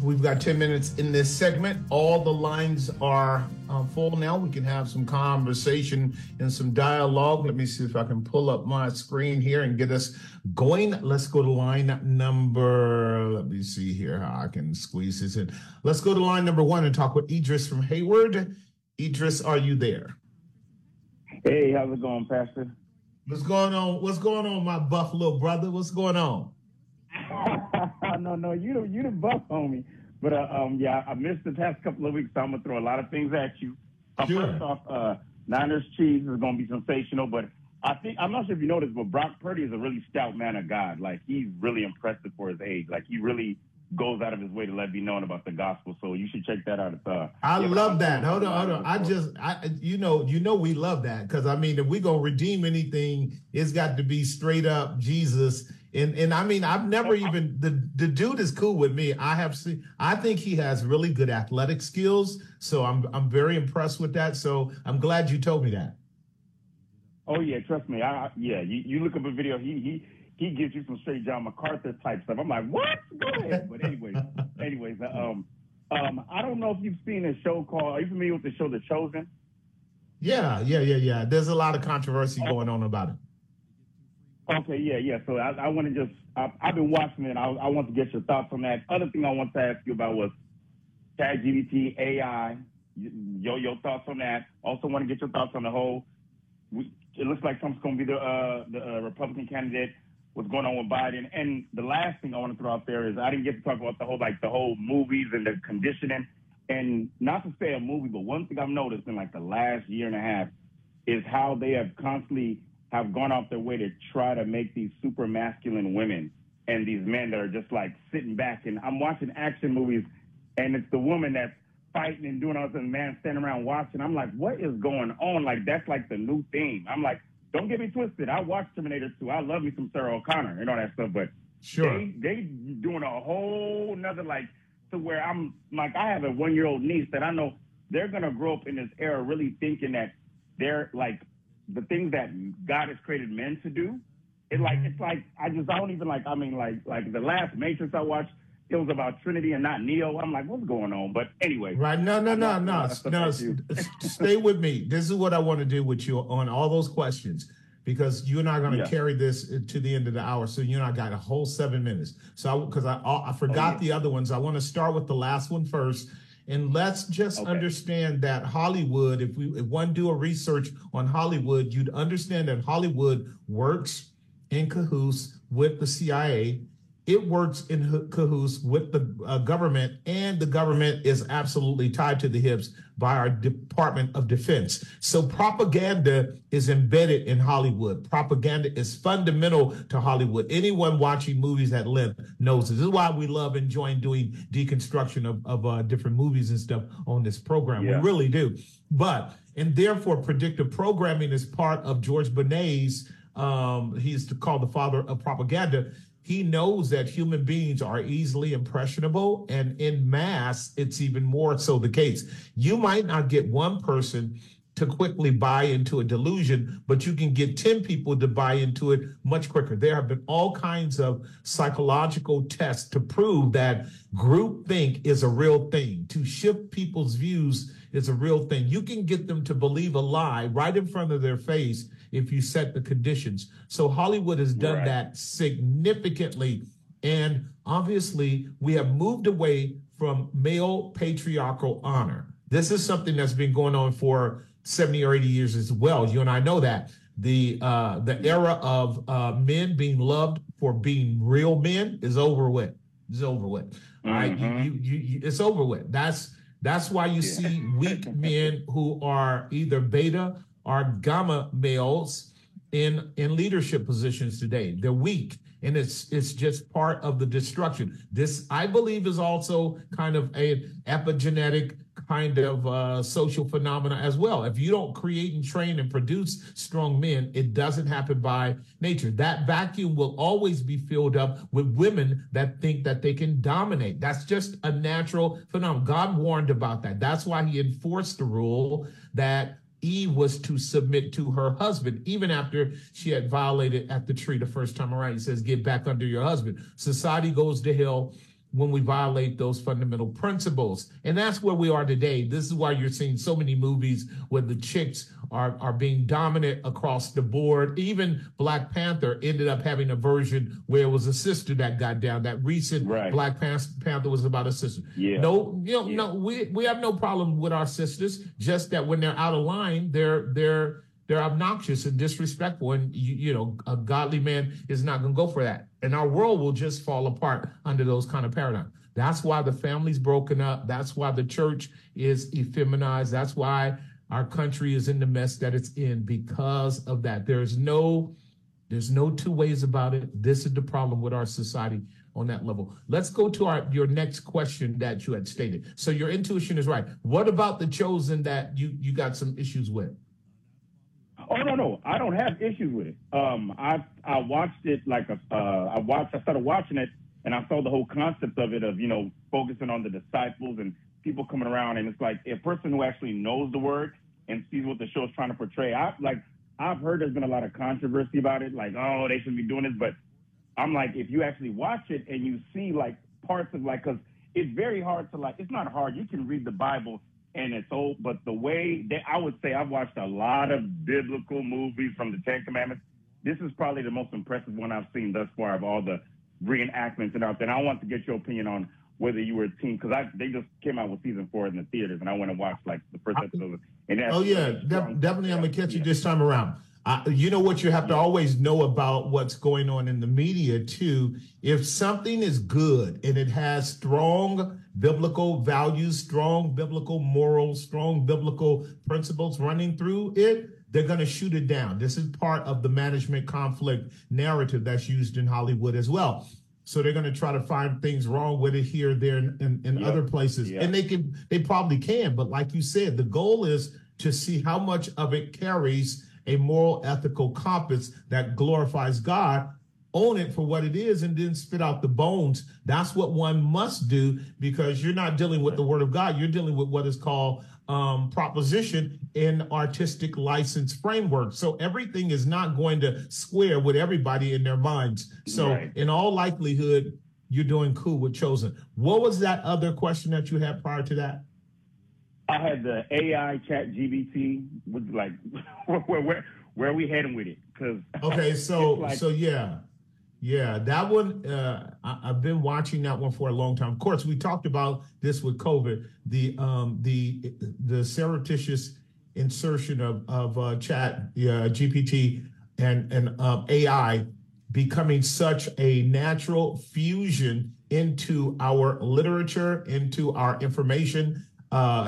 We've got 10 minutes in this segment. All the lines are full now. We can have some conversation and some dialogue. Let me see if I can pull up my screen here and get us going. Let's go to line number, let me see here how I can squeeze this in. Let's go to line number one and talk with Idris from Hayward. Idris, are you there? Hey, how's it going, Pastor? What's going on? What's going on, my buff little brother? What's going on? No, you the buff homie. But yeah, I missed the past couple of weeks, so I'm gonna throw a lot of things at you. Sure. First off, Niners cheese is gonna be sensational. But I'm not sure if you noticed, but Brock Purdy is a really stout man of God. Like, he's really impressive for his age. Like, he really goes out of his way to let me know about the gospel. So you should check that out. I love that. Hold on. You know, we love that, because I mean, if we gonna redeem anything, it's got to be straight up Jesus. And I mean, I've never even, the dude is cool with me. I think he has really good athletic skills. So I'm very impressed with that. So I'm glad you told me that. Oh yeah, trust me. You look up a video. He gives you some straight John MacArthur type stuff. I'm like, what? Go ahead. But anyways, I don't know if you've seen a show called, are you familiar with the show The Chosen? Yeah. There's a lot of controversy going on about it. Okay, yeah. So I want to just, I've been watching it, and I want to get your thoughts on that. Other thing I want to ask you about was Chat GPT, AI, your thoughts on that. Also want to get your thoughts on the whole, it looks like Trump's going to be the Republican candidate, what's going on with Biden. And the last thing I want to throw out there is I didn't get to talk about the whole movies and the conditioning. And not to say a movie, but one thing I've noticed in like the last year and a half is how they have constantly have gone off their way to try to make these super masculine women and these men that are just like sitting back. And I'm watching action movies, and it's the woman that's fighting and doing all this, and man standing around watching. I'm like, what is going on? Like, that's like the new thing. I'm like, don't get me twisted. I watched Terminator 2. I love me some Sarah O'Connor and all that stuff, but sure, they doing a whole nother like, to where I'm like, I have a 1-year-old niece that I know they're going to grow up in this era really thinking that they're like the things that God has created men to do. It's like the last Matrix I watched, it was about Trinity and not Neo. I'm like, what's going on? But anyway. Right. No. Stay with me. This is what I want to do with you on all those questions, because you're not going to carry this to the end of the hour. So you and I got a whole 7 minutes. So because I forgot the other ones. I want to start with the last one first. And let's just understand that Hollywood, if one do a research on Hollywood, you'd understand that Hollywood works in cahoots with the CIA. It works in cahoots with the government, and the government is absolutely tied to the hips by our Department of Defense. So propaganda is embedded in Hollywood. Propaganda is fundamental to Hollywood. Anyone watching movies at length knows this. This is why we love enjoying doing deconstruction of different movies and stuff on this program. Yeah. We really do. And therefore, predictive programming is part of George Benet's, he's called the father of propaganda. He knows that human beings are easily impressionable, and in mass, it's even more so the case. You might not get one person to quickly buy into a delusion, but you can get 10 people to buy into it much quicker. There have been all kinds of psychological tests to prove that groupthink is a real thing. To shift people's views is a real thing. You can get them to believe a lie right in front of their face if you set the conditions. So Hollywood has done that significantly. And obviously, we have moved away from male patriarchal honor. This is something that's been going on for 70 or 80 years as well. You and I know that. The era of men being loved for being real men is over with. It's over with. Mm-hmm. Right? You, it's over with. That's why you see weak men who are either beta are gamma males in leadership positions today. They're weak, and it's just part of the destruction. This, I believe, is also kind of an epigenetic kind of social phenomena as well. If you don't create and train and produce strong men, it doesn't happen by nature. That vacuum will always be filled up with women that think that they can dominate. That's just a natural phenomenon. God warned about that. That's why he enforced the rule that Eve was to submit to her husband, even after she had violated at the tree the first time around. He says, get back under your husband. Society goes to hell when we violate those fundamental principles. And that's where we are today. This is why you're seeing so many movies where the chicks are being dominant across the board. Even Black Panther ended up having a version where it was a sister that got down. That recent Black Panther was about a sister. Yeah. No, we have no problem with our sisters, just that when they're out of line, they're obnoxious and disrespectful, and you know a godly man is not going to go for that. And our world will just fall apart under those kind of paradigms. That's why the family's broken up. That's why the church is effeminized. That's why our country is in the mess that it's in, because of that. There's no two ways about it. This is the problem with our society on that level. Let's go to your next question that you had stated. So your intuition is right. What about The Chosen that you got some issues with? Oh, no, I don't have issues with it. I watched it I started watching it, and I saw the whole concept of it, of, you know, focusing on the disciples and people coming around. And it's like a person who actually knows the word and sees what the show is trying to portray. I've heard there's been a lot of controversy about it. Like, oh, they shouldn't be doing this. But I'm like, if you actually watch it and you see like parts of like, cause it's very hard to like, it's not hard. You can read the Bible and it's old, but the way that I would say, I've watched a lot of biblical movies from the Ten Commandments. This is probably the most impressive one I've seen thus far of all the reenactments and out there. And I want to get your opinion on whether you were a teen, because they just came out with season 4 in the theaters, and I went and watched like the first episode. And that's definitely. I'm gonna catch you this time around. You know what you have to always know about what's going on in the media, too. If something is good and it has strong biblical values, strong biblical morals, strong biblical principles running through it, they're going to shoot it down. This is part of the management conflict narrative that's used in Hollywood as well. So they're going to try to find things wrong with it here, there, and other places. Yep. And they probably can. But like you said, the goal is to see how much of it carries a moral, ethical compass that glorifies God, own it for what it is, and then spit out the bones. That's what one must do, because you're not dealing with the word of God. You're dealing with what is called proposition in artistic license framework. So everything is not going to square with everybody in their minds. So in all likelihood, you're doing cool with Chosen. What was that other question that you had prior to that? I had the AI Chat GPT, like where are we heading with it? Because that one I've been watching that one for a long time. Of course, we talked about this with COVID, the surreptitious insertion of Chat GPT and AI becoming such a natural fusion into our literature, into our information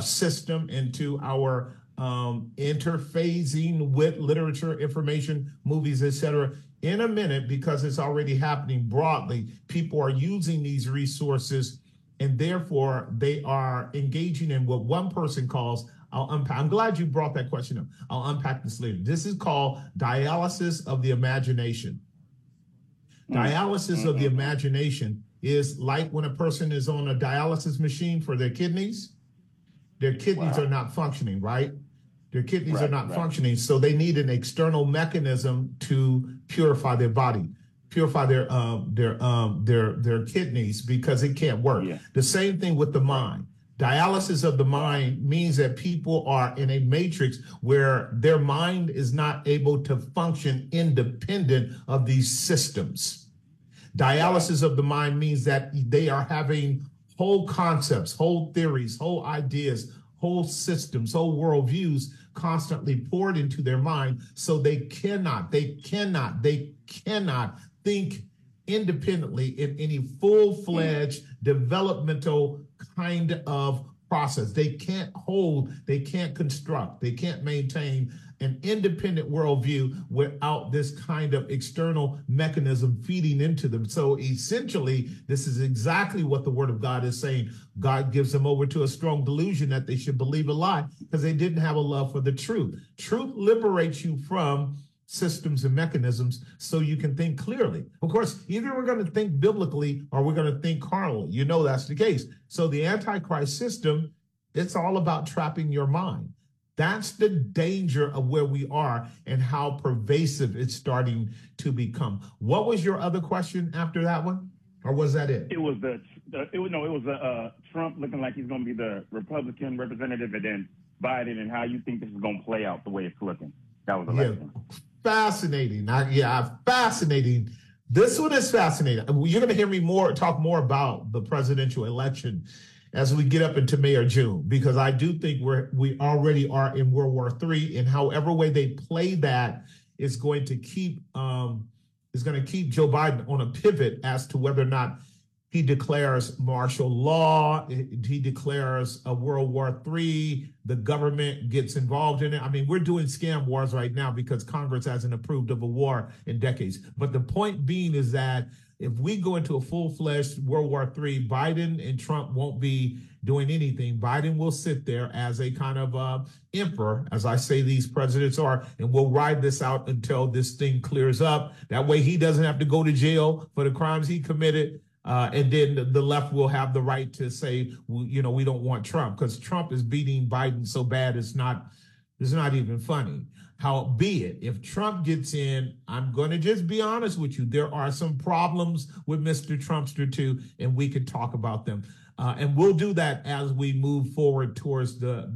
system, into our interfacing with literature, information, movies, etc. In a minute, because it's already happening broadly. People are using these resources, and therefore they are engaging in what one person calls, I'm glad you brought that question up. I'll unpack this later. This is called dialysis of the imagination. Dialysis of the imagination is like when a person is on a dialysis machine for their kidneys. Their kidneys are not functioning, right? Their kidneys are not functioning, so they need an external mechanism to purify their body, purify their kidneys, because it can't work. Yeah. The same thing with the mind. Dialysis of the mind means that people are in a matrix where their mind is not able to function independent of these systems. Dialysis of the mind means that they are having whole concepts, whole theories, whole ideas, whole systems, whole worldviews constantly poured into their mind, so they cannot think independently in any full-fledged developmental kind of process. They can't hold, they can't construct, they can't maintain an independent worldview without this kind of external mechanism feeding into them. So essentially, this is exactly what the word of God is saying. God gives them over to a strong delusion that they should believe a lie because they didn't have a love for the truth. Truth liberates you from systems and mechanisms so you can think clearly. Of course, either we're going to think biblically or we're going to think carnally. You know that's the case. So the Antichrist system, it's all about trapping your mind. That's the danger of where we are and how pervasive it's starting to become. What was your other question after that one? Or was that it? It was it was Trump looking like he's going to be the Republican representative, and then Biden, and how you think this is going to play out the way it's looking. That was the last one. Fascinating. Fascinating. This one is fascinating. You're going to hear me talk more about the presidential election as we get up into May or June, because I do think we already are in World War III, and however way they play that is going to keep Joe Biden on a pivot as to whether or not he declares martial law, he declares a World War III, the government gets involved in it. I mean, we're doing scam wars right now because Congress hasn't approved of a war in decades. But the point being is that if we go into a full-fledged World War III, Biden and Trump won't be doing anything. Biden will sit there as a kind of emperor, as I say these presidents are, and we'll ride this out until this thing clears up. That way he doesn't have to go to jail for the crimes he committed. And then the left will have the right to say, well, you know, we don't want Trump, because Trump is beating Biden so bad it's not even funny. Howbeit, if Trump gets in, I'm going to just be honest with you. There are some problems with Mr. Trumpster, too, and we can talk about them. And we'll do that as we move forward towards the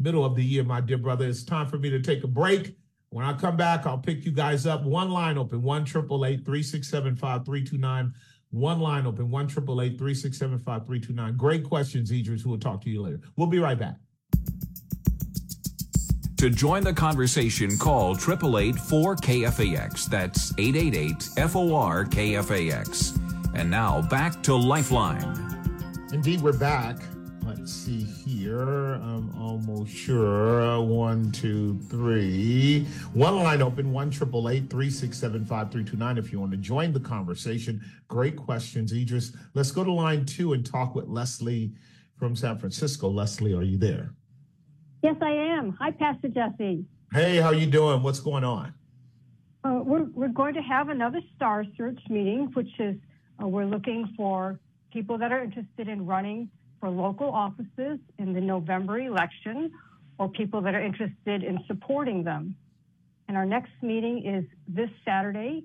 middle of the year, my dear brother. It's time for me to take a break. When I come back, I'll pick you guys up. One line open, 1-888-367-5329. One line open, 1-888-367-5329. Great questions, Idris. We'll talk to you later. We'll be right back. To join the conversation, call 888-4KFAX. That's 888-4KFAX. And now back to Lifeline. Indeed, we're back. Let's see here. I'm almost sure. 1, 2, 3. One line open, 1-888-367-5329 if you want to join the conversation. Great questions, Idris. Let's go to line 2 and talk with Leslie from San Francisco. Leslie, are you there? Yes, I am. Hi, Pastor Jesse. Hey, how you doing? What's going on? We're going to have another Star Search meeting, which is we're looking for people that are interested in running for local offices in the November election, or people that are interested in supporting them. And our next meeting is this Saturday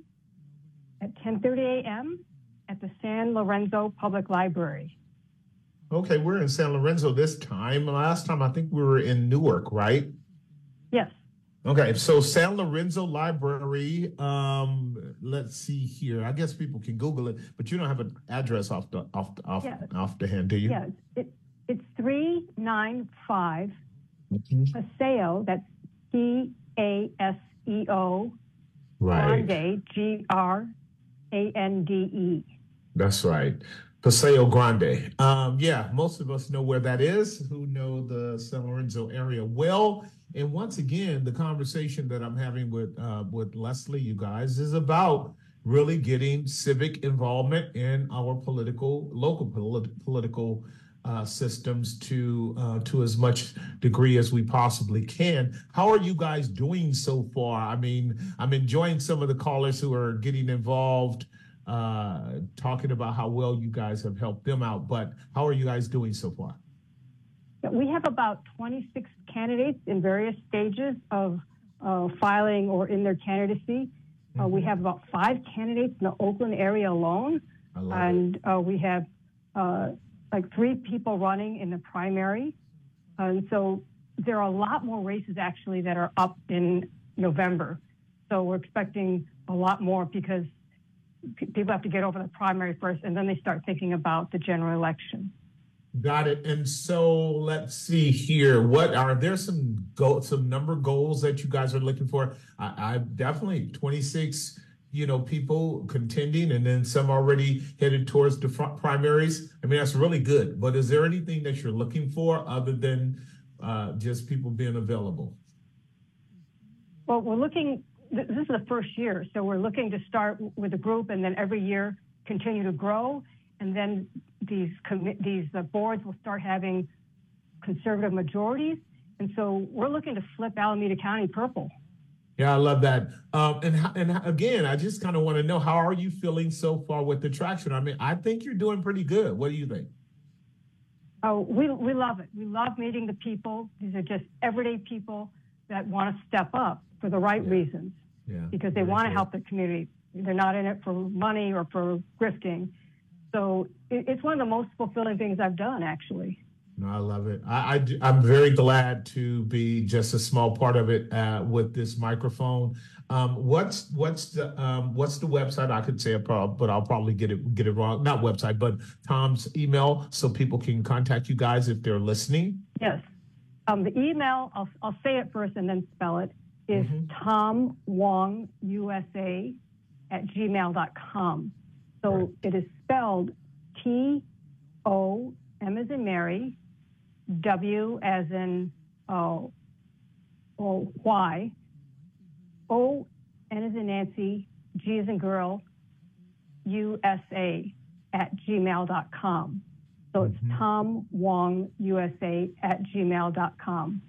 at 10:30 a.m. at the San Lorenzo Public Library. Okay, we're in San Lorenzo this time. Last time, I think we were in Newark, right? Yes. Okay, so San Lorenzo Library, let's see here. I guess people can Google it, but you don't have an address off the hand, do you? Yes, it's 395 Paseo, that's Paseo, right. Grande, Grande. That's right. Paseo Grande. Yeah, most of us know where that is, who know the San Lorenzo area well. And once again, the conversation that I'm having with Leslie, you guys, is about really getting civic involvement in our local political systems to as much degree as we possibly can. How are you guys doing so far? I mean, I'm enjoying some of the callers who are getting involved, talking about how well you guys have helped them out, but how are you guys doing so far? We have about 26 candidates in various stages of filing or in their candidacy. We have about 5 candidates in the Oakland area alone, and we have like 3 people running in the primary. And so there are a lot more races actually that are up in November. So we're expecting a lot more because people have to get over the primary first, and then they start thinking about the general election. Got it. And so let's see here. What are there some number goals that you guys are looking for? I definitely 26, people contending, and then some already headed towards the primaries. I mean, that's really good. But is there anything that you're looking for other than just people being available? Well, we're looking. This is the first year, so we're looking to start with a group, and then every year continue to grow. And then these boards will start having conservative majorities. And so we're looking to flip Alameda County purple. Yeah, I love that. And again, I just kind of want to know, how are you feeling so far with the traction? I mean, I think you're doing pretty good. What do you think? Oh, we love it. We love meeting the people. These are just everyday people that want to step up for the right reasons. Yeah. Because they want to help the community. They're not in it for money or for grifting. So it's one of the most fulfilling things I've done, actually. No, I love it. I'm very glad to be just a small part of it with this microphone. What's the website? I could say it, but I'll probably get it wrong. Not website, but Tom's email, so people can contact you guys if they're listening. Yes. The email, I'll say it first and then spell it, is Tom Wong USA at gmail.com. So it is spelled T-O, M as in Mary, W as in Y, O, N as in Nancy, G as in girl, USA at gmail.com. So it's Tom Wong USA at gmail.com.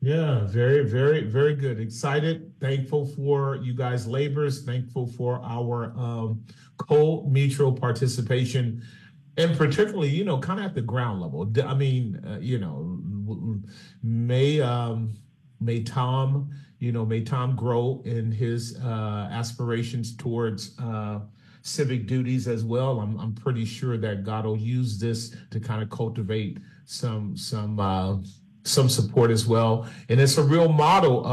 Yeah, very, very, very good. Excited, thankful for you guys' labors, thankful for our co-mutual participation, and particularly, kind of at the ground level. I mean, may Tom grow in his aspirations towards civic duties as well. I'm pretty sure that God will use this to kind of cultivate some support as well. And it's a real model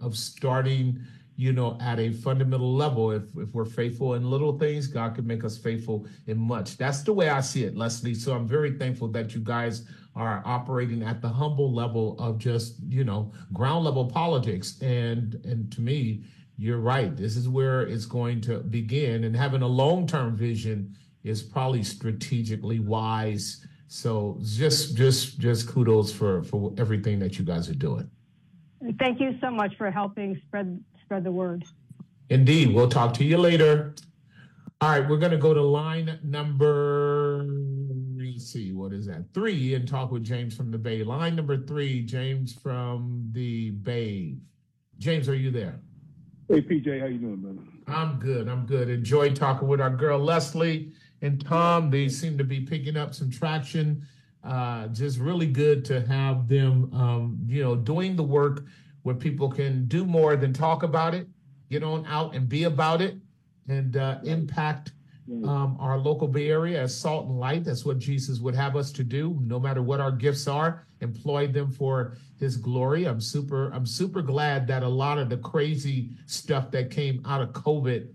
of starting you know, at a fundamental level, if we're faithful in little things, God can make us faithful in much. That's the way I see it, Leslie. So I'm very thankful that you guys are operating at the humble level of just, you know, ground level politics. And to me, you're right. This is where it's going to begin. And having a long-term vision is probably strategically wise. So just kudos for everything that you guys are doing. Thank you so much for helping spread the word. Indeed. We'll talk to you later. All right, we're going to go to line number, let's see, what is that? 3, and talk with James from the Bay. Line number 3, James from the Bay. James, are you there? Hey, PJ, how you doing, man? I'm good. Enjoy talking with our girl Leslie and Tom. They seem to be picking up some traction. Just really good to have them, you know, doing the work where people can do more than talk about it, get on out and be about it, and impact our local Bay Area as salt and light. That's what Jesus would have us to do, no matter what our gifts are, employ them for his glory. I'm super glad that a lot of the crazy stuff that came out of COVID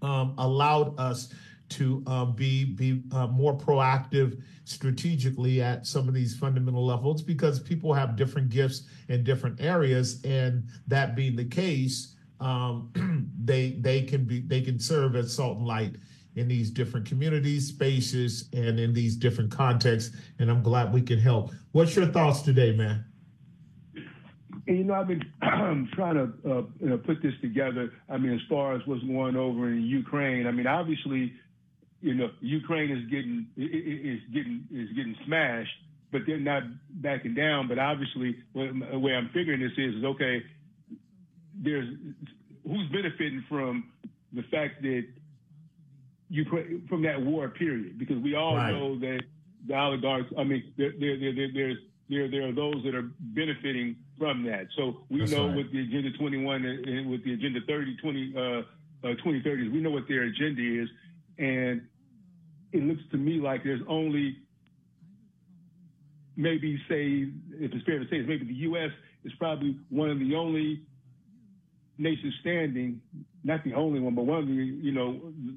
allowed us to be more proactive strategically at some of these fundamental levels, because people have different gifts in different areas, and that being the case, they can serve as salt and light in these different communities, spaces, and in these different contexts. And I'm glad we can help. What's your thoughts today, man? You know, I've been trying to put this together. I mean, as far as what's going over in Ukraine, I mean, obviously, you know, Ukraine is getting smashed, but they're not backing down. But obviously, the way I'm figuring this is okay. There's who's benefiting from the fact that Ukraine from that war period, because we all know that the oligarchs. I mean, there are those that are benefiting from that. So we know with the Agenda 21 and with the Agenda 2030s, we know what their agenda is. And it looks to me like there's only maybe, say, if it's fair to say, it's maybe the U.S. is probably one of the only nations standing, not the only one, but one of the, you know,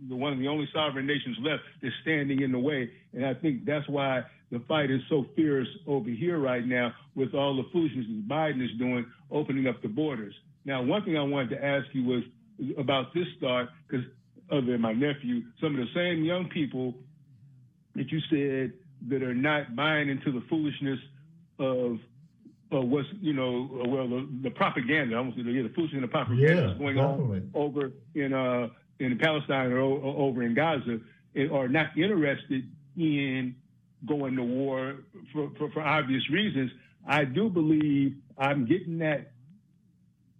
one of the only sovereign nations left that's standing in the way. And I think that's why the fight is so fierce over here right now with all the foolishness that Biden is doing, opening up the borders. Now, one thing I wanted to ask you was about this start, because other than my nephew, some of the same young people that you said that are not buying into the foolishness of what's, you know, well, the propaganda, almost the foolishness and the propaganda that's going on over in Palestine or over in Gaza, are not interested in going to war for obvious reasons. I do believe I'm getting that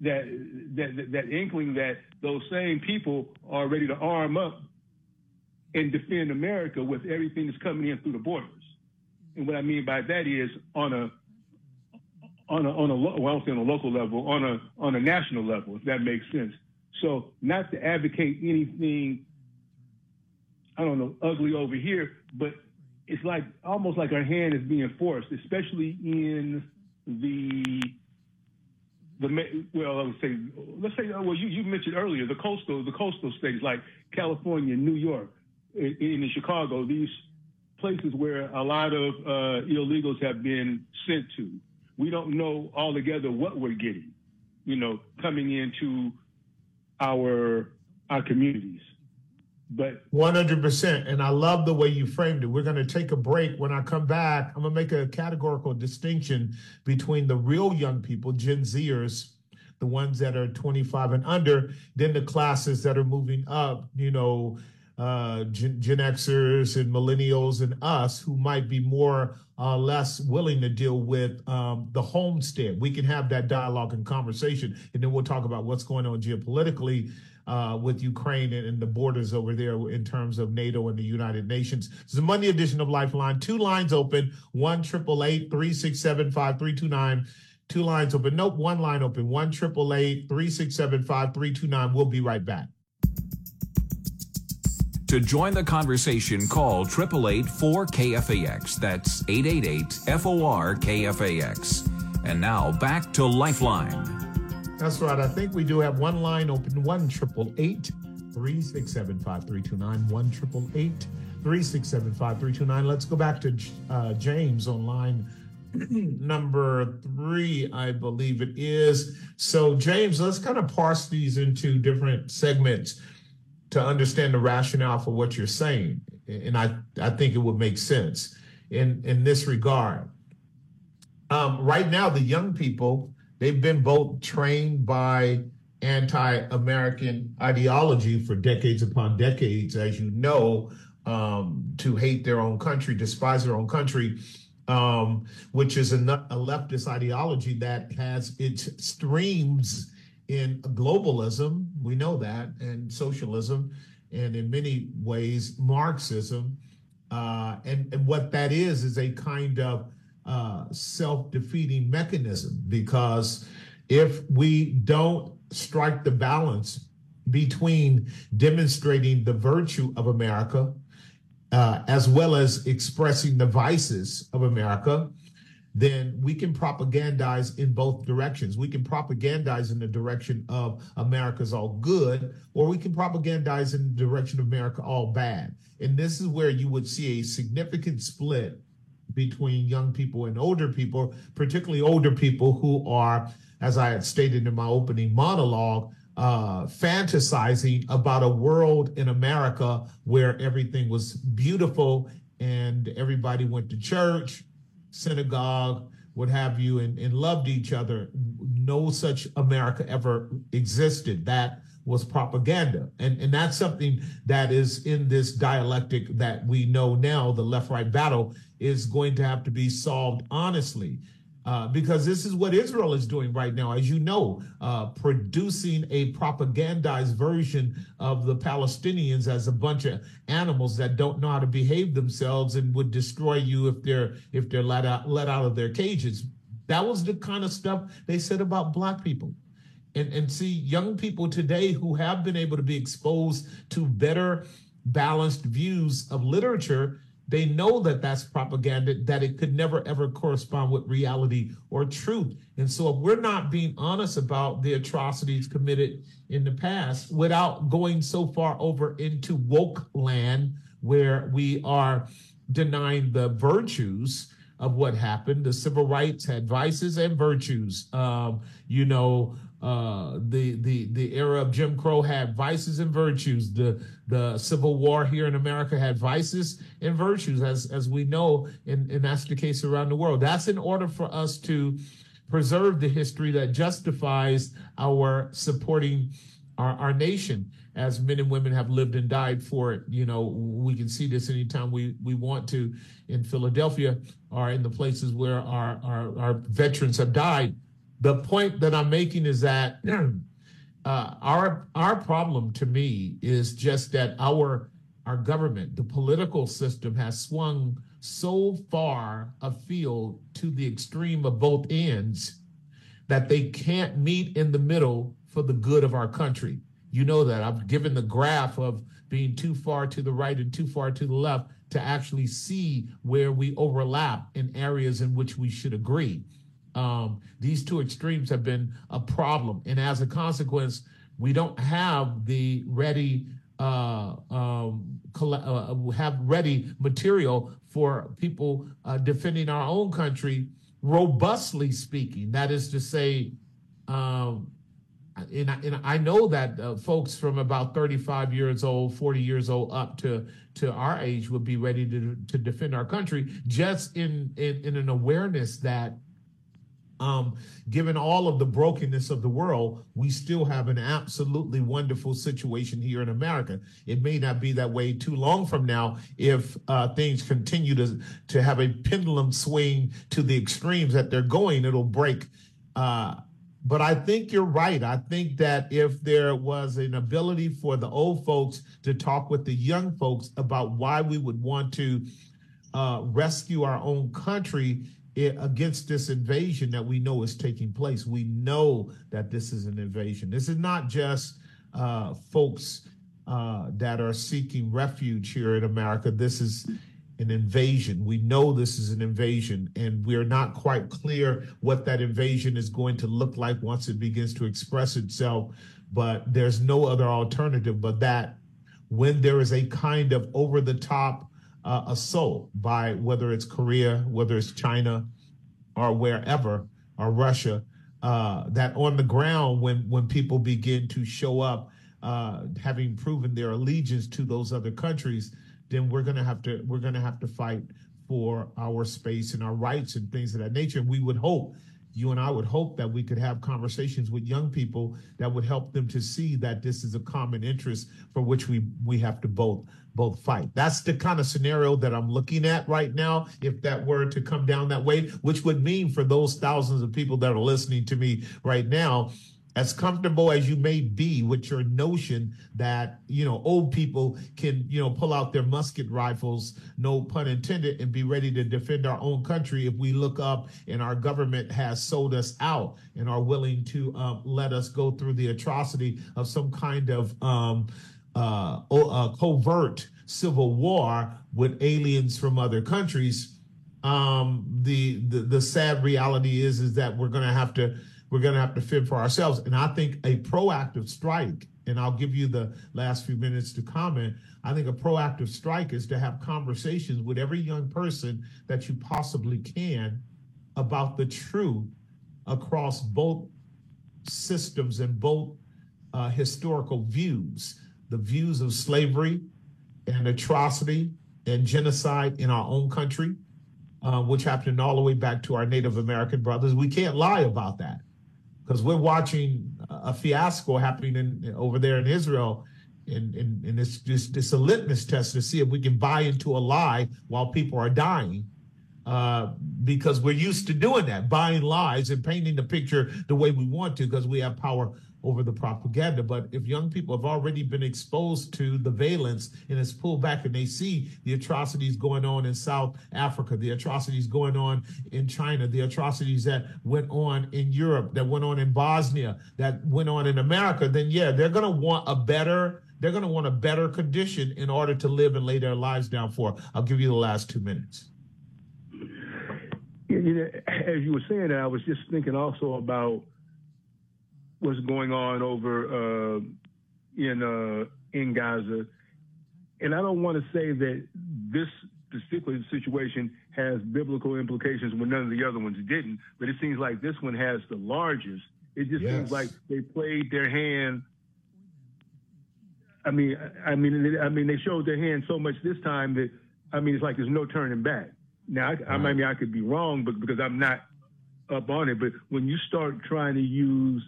inkling that those same people are ready to arm up and defend America with everything that's coming in through the borders. And what I mean by that is on a local level, on a national level, if that makes sense. So not to advocate anything, I don't know, ugly over here, but it's like almost like our hand is being forced, especially in you mentioned earlier the coastal states like California, New York, and in Chicago, these places where a lot of illegals have been sent to. We don't know altogether what we're getting, you know, coming into our communities. But 100%, and I love the way you framed it. We're going to take a break. When I come back, I'm going to make a categorical distinction between the real young people, Gen Zers, the ones that are 25 and under, then the classes that are moving up, you know, Gen Xers and millennials and us, who might be more less willing to deal with the homestead. We can have that dialogue and conversation, and then we'll talk about what's going on geopolitically with Ukraine and the borders over there in terms of NATO and the United Nations. This is the Monday edition of Lifeline. Two lines open, 1-888-367-5329. Two lines open. Nope, one line open, 1-888-367-5329. We'll be right back. To join the conversation, call 888-4KFAX. That's 888-4KFAX. And now back to Lifeline. That's right. I think we do have one line open, 1-888-367-5329, 1-888-367-5329. Let's go back to James on line number three, I believe it is. So, James, let's kind of parse these into different segments to understand the rationale for what you're saying. And I think it would make sense in this regard. Right now, the young people, they've been both trained by anti-American ideology for decades upon decades, as you know, to hate their own country, despise their own country, which is a leftist ideology that has its streams in globalism, we know that, and socialism, and in many ways, Marxism. And what that is a kind of self-defeating mechanism, because if we don't strike the balance between demonstrating the virtue of America as well as expressing the vices of America, then we can propagandize in both directions. We can propagandize in the direction of America's all good, or we can propagandize in the direction of America all bad. And this is where you would see a significant split between young people and older people, particularly older people who are, as I had stated in my opening monologue, fantasizing about a world in America where everything was beautiful and everybody went to church, synagogue, what have you, and loved each other. No such America ever existed. That was propaganda. And that's something that is in this dialectic that we know now, the left-right battle, is going to have to be solved honestly. Because this is what Israel is doing right now, as you know, producing a propagandized version of the Palestinians as a bunch of animals that don't know how to behave themselves and would destroy you if they're let out of their cages. That was the kind of stuff they said about Black people. And see, young people today who have been able to be exposed to better balanced views of literature, they know that that's propaganda, that it could never, ever correspond with reality or truth. And so if we're not being honest about the atrocities committed in the past without going so far over into woke land where we are denying the virtues of what happened. The civil rights had vices and virtues. The era of Jim Crow had vices and virtues. The Civil War here in America had vices and virtues, as we know, and that's the case around the world. That's in order for us to preserve the history that justifies our supporting our nation as men and women have lived and died for it. You know, we can see this anytime we want to in Philadelphia or in the places where our veterans have died. The point that I'm making is that our problem, to me, is just that our government, the political system, has swung so far afield to the extreme of both ends that they can't meet in the middle for the good of our country. You know that. I've given the graph of being too far to the right and too far to the left to actually see where we overlap in areas in which we should agree. These two extremes have been a problem. And as a consequence, we don't have the ready ready material for people defending our own country, robustly speaking. That is to say, and I know that folks from about 35 years old, 40 years old up to our age would be ready to defend our country, just in an awareness that given all of the brokenness of the world, we still have an absolutely wonderful situation here in America. It may not be that way too long from now if things continue to have a pendulum swing to the extremes that they're going, it'll break. But I think you're right. I think that if there was an ability for the old folks to talk with the young folks about why we would want to rescue our own country against this invasion that we know is taking place. We know that this is an invasion. This is not just folks that are seeking refuge here in America. This is an invasion. We know this is an invasion, and we're not quite clear what that invasion is going to look like once it begins to express itself. But there's no other alternative but that when there is a kind of over-the-top assault by whether it's Korea, whether it's China, or wherever, or Russia, that on the ground, when people begin to show up, having proven their allegiance to those other countries, then we're gonna have to fight for our space and our rights and things of that nature. And we would hope, you and I would hope, that we could have conversations with young people that would help them to see that this is a common interest for which we have to both fight. That's the kind of scenario that I'm looking at right now, if that were to come down that way, which would mean for those thousands of people that are listening to me right now, as comfortable as you may be with your notion that, you know, old people can, you know, pull out their musket rifles, no pun intended, and be ready to defend our own country if we look up and our government has sold us out and are willing to let us go through the atrocity of some kind of covert civil war with aliens from other countries. The sad reality is that we're going to have to fend for ourselves. And I think a proactive strike, and I'll give you the last few minutes to comment, I think a proactive strike is to have conversations with every young person that you possibly can about the truth across both systems and both historical views, the views of slavery and atrocity and genocide in our own country, which happened all the way back to our Native American brothers. We can't lie about that, because we're watching a fiasco happening over there in Israel, and it's just a litmus test to see if we can buy into a lie while people are dying, because we're used to doing that, buying lies and painting the picture the way we want to, because we have power over the propaganda. But if young people have already been exposed to the valence and it's pulled back, and they see the atrocities going on in South Africa, the atrocities going on in China, the atrocities that went on in Europe, that went on in Bosnia, that went on in America, then yeah, they're going to want a better condition in order to live and lay their lives down for. I'll give you the last 2 minutes. You know, as you were saying that, I was just thinking also about what's going on over in Gaza. And I don't want to say that this particular situation has biblical implications when none of the other ones didn't, but it seems like this one has the largest. It just seems like they played their hand. I mean, they showed their hand so much this time that, I mean, it's like there's no turning back. Now, I mean, I could be wrong, but because I'm not up on it, but when you start trying to use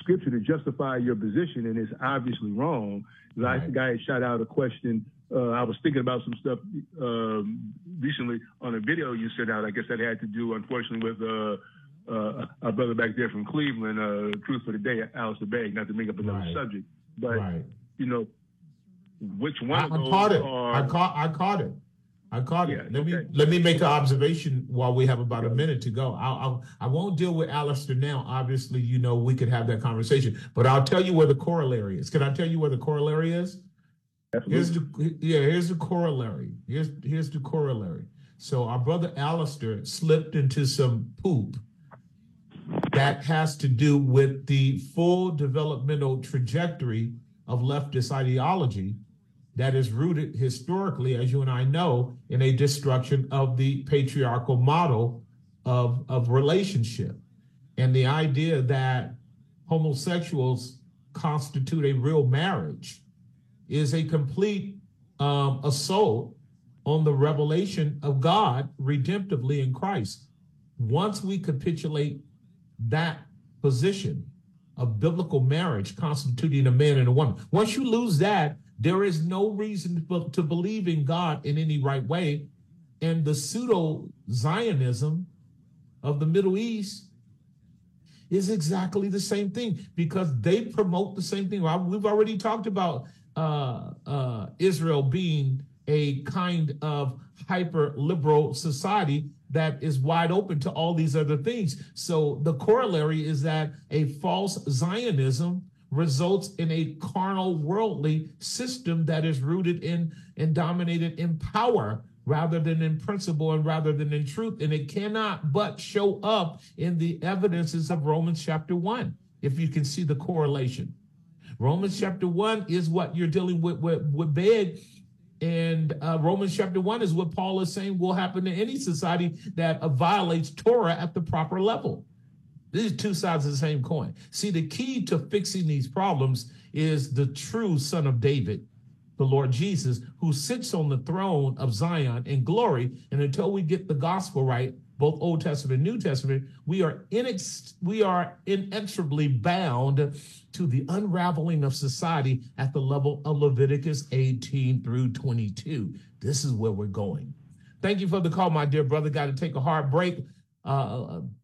scripture to justify your position, and it's obviously wrong. Right. I think I had shot out a question. I was thinking about some stuff recently on a video you sent out. I guess that had to do, unfortunately, with our brother back there from Cleveland, Truth for the Day, Alistair, not to make up another subject. But, you know, which one of those caught it. Are... I caught it. Yeah, let me make an observation while we have about a minute to go. I won't deal with Alistair now. Obviously, you know, we could have that conversation, but I'll tell you where the corollary is. Can I tell you where the corollary is? Absolutely. Here's the corollary. Here's the corollary. So our brother Alistair slipped into some poop that has to do with the full developmental trajectory of leftist ideology that is rooted historically, as you and I know, in a destruction of the patriarchal model of relationship. And the idea that homosexuals constitute a real marriage is a complete assault on the revelation of God redemptively in Christ. Once we capitulate that position of biblical marriage constituting a man and a woman, once you lose that, there is no reason to believe in God in any right way. And the pseudo-Zionism of the Middle East is exactly the same thing, because they promote the same thing. We've already talked about Israel being a kind of hyper-liberal society that is wide open to all these other things. So the corollary is that a false Zionism results in a carnal, worldly system that is rooted in and dominated in power rather than in principle and rather than in truth. And it cannot but show up in the evidences of Romans chapter 1, if you can see the correlation. Romans chapter 1 is what you're dealing with big. And Romans chapter 1 is what Paul is saying will happen to any society that violates Torah at the proper level. These are two sides of the same coin. See, the key to fixing these problems is the true Son of David, the Lord Jesus, who sits on the throne of Zion in glory. And until we get the gospel right, both Old Testament and New Testament, we are inexorably bound to the unraveling of society at the level of Leviticus 18 through 22. This is where we're going. Thank you for the call, my dear brother. Got to take a hard break.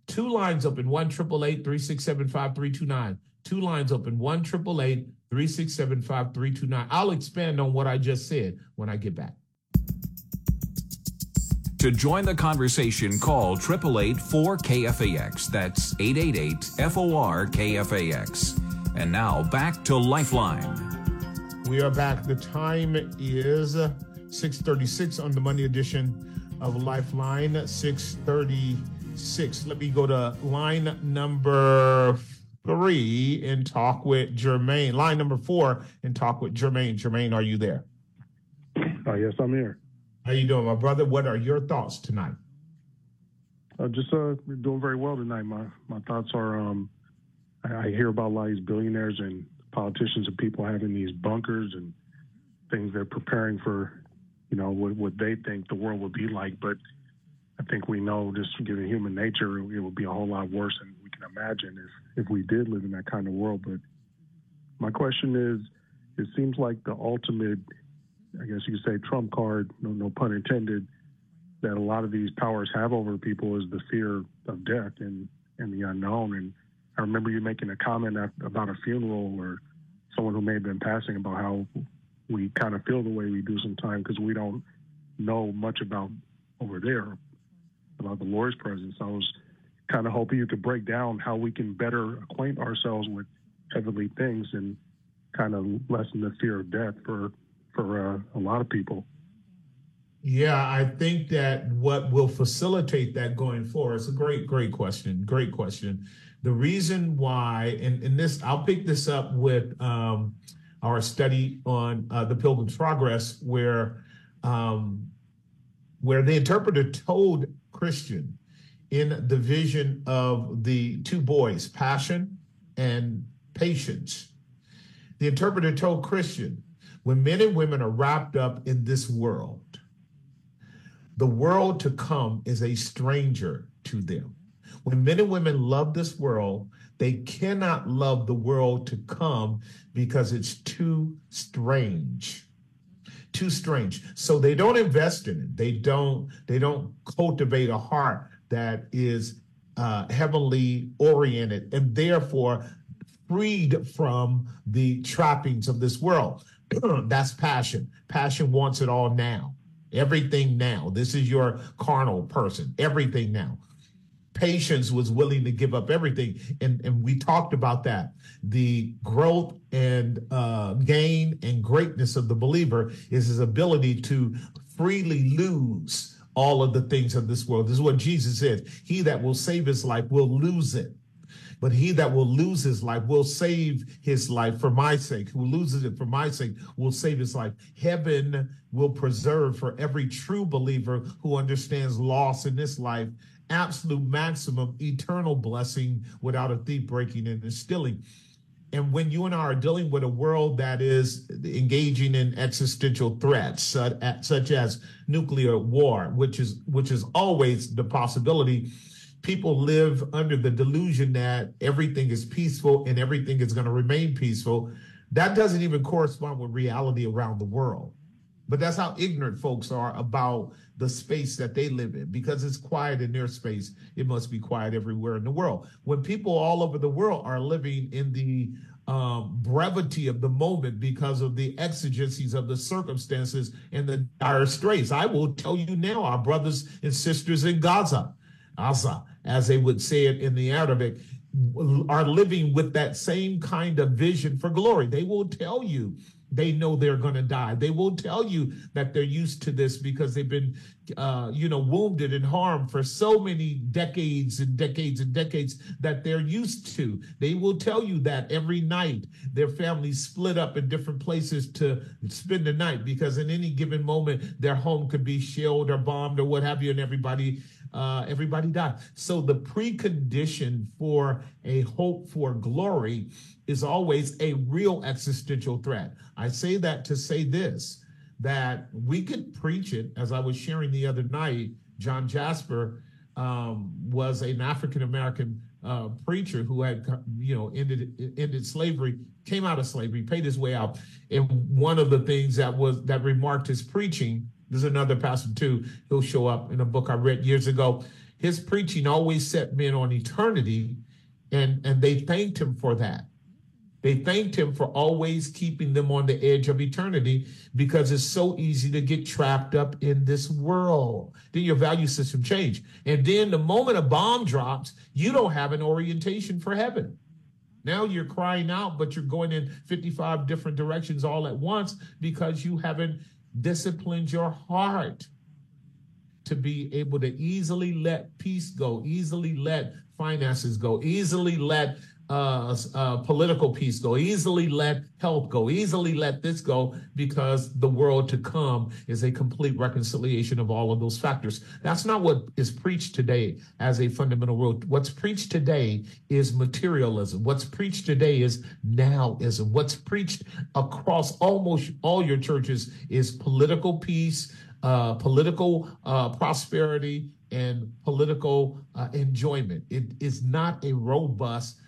Two lines open, 1-888-367-5329. Two lines open, 1-888-367-5329. I'll expand on what I just said when I get back. To join the conversation, call 888-4KFAX. That's 888-4KFAX. And now back to Lifeline. We are back. The time is 6:36 on the Monday edition of Lifeline. 6:36. Let me go to line number 3 and talk with Jermaine. Line number 4 and talk with Jermaine. Jermaine, are you there? Yes, I'm here. How you doing, my brother? What are your thoughts tonight? Doing very well tonight. My thoughts are, I hear about a lot of these billionaires and politicians and people having these bunkers and things they're preparing for, you know, what they think the world would be like. But I think we know, just given human nature, it would be a whole lot worse than we can imagine if we did live in that kind of world. But my question is, it seems like the ultimate, I guess you could say, Trump card, no pun intended, that a lot of these powers have over people is the fear of death and the unknown. And I remember you making a comment about a funeral or someone who may have been passing about how we kind of feel the way we do sometimes because we don't know much about over there, about the Lord's presence. I was kind of hoping you could break down how we can better acquaint ourselves with heavenly things and kind of lessen the fear of death for a lot of people. Yeah, I think that what will facilitate that going forward is a great question. Great question. The reason why, and this, I'll pick this up with our study on the Pilgrim's Progress, where the interpreter told Christian in the vision of the two boys, passion and patience. The interpreter told Christian, when men and women are wrapped up in this world, the world to come is a stranger to them. When men and women love this world, they cannot love the world to come because it's too strange. Too strange. So they don't invest in it. They don't cultivate a heart that is heavenly oriented and therefore freed from the trappings of this world. That's passion. Passion wants it all now. Everything now. This is your carnal person. Everything now. Patience was willing to give up everything. And we talked about that. The growth and gain and greatness of the believer is his ability to freely lose all of the things of this world. This is what Jesus said. He that will save his life will lose it. But he that will lose his life will save his life for my sake. Who loses it for my sake will save his life. Heaven will preserve for every true believer who understands loss in this life, absolute maximum eternal blessing without a thief breaking and stealing. And when you and I are dealing with a world that is engaging in existential threats, such as nuclear war, which is always the possibility, people live under the delusion that everything is peaceful and everything is going to remain peaceful. That doesn't even correspond with reality around the world. But that's how ignorant folks are about the space that they live in. Because it's quiet in their space, it must be quiet everywhere in the world. When people all over the world are living in the brevity of the moment because of the exigencies of the circumstances and the dire straits. I will tell you now, our brothers and sisters in Gaza, as they would say it in the Arabic, are living with that same kind of vision for glory. They will tell you they know they're going to die. They will tell you that they're used to this because they've been, wounded and harmed for so many decades and decades and decades that they're used to. They will tell you that every night their families split up in different places to spend the night because in any given moment, their home could be shelled or bombed or what have you, and everybody died. So the precondition for a hope for glory is always a real existential threat. I say that to say this, that we could preach it. As I was sharing the other night, John Jasper was an African-American preacher who had, ended slavery, came out of slavery, paid his way out. And one of the things that remarked his preaching, there's another pastor too, he'll show up in a book I read years ago. His preaching always set men on eternity, and they thanked him for that. They thanked him for always keeping them on the edge of eternity because it's so easy to get trapped up in this world. Then your value system change. And then the moment a bomb drops, you don't have an orientation for heaven. Now you're crying out, but you're going in 55 different directions all at once because you haven't disciplines your heart to be able to easily let peace go, easily let finances go, easily let political peace go, easily let health go, easily let this go, because the world to come is a complete reconciliation of all of those factors. That's not what is preached today as a fundamental rule. What's preached today is materialism. What's preached today is nowism. What's preached across almost all your churches is political peace, political prosperity, and political enjoyment. It is not a robust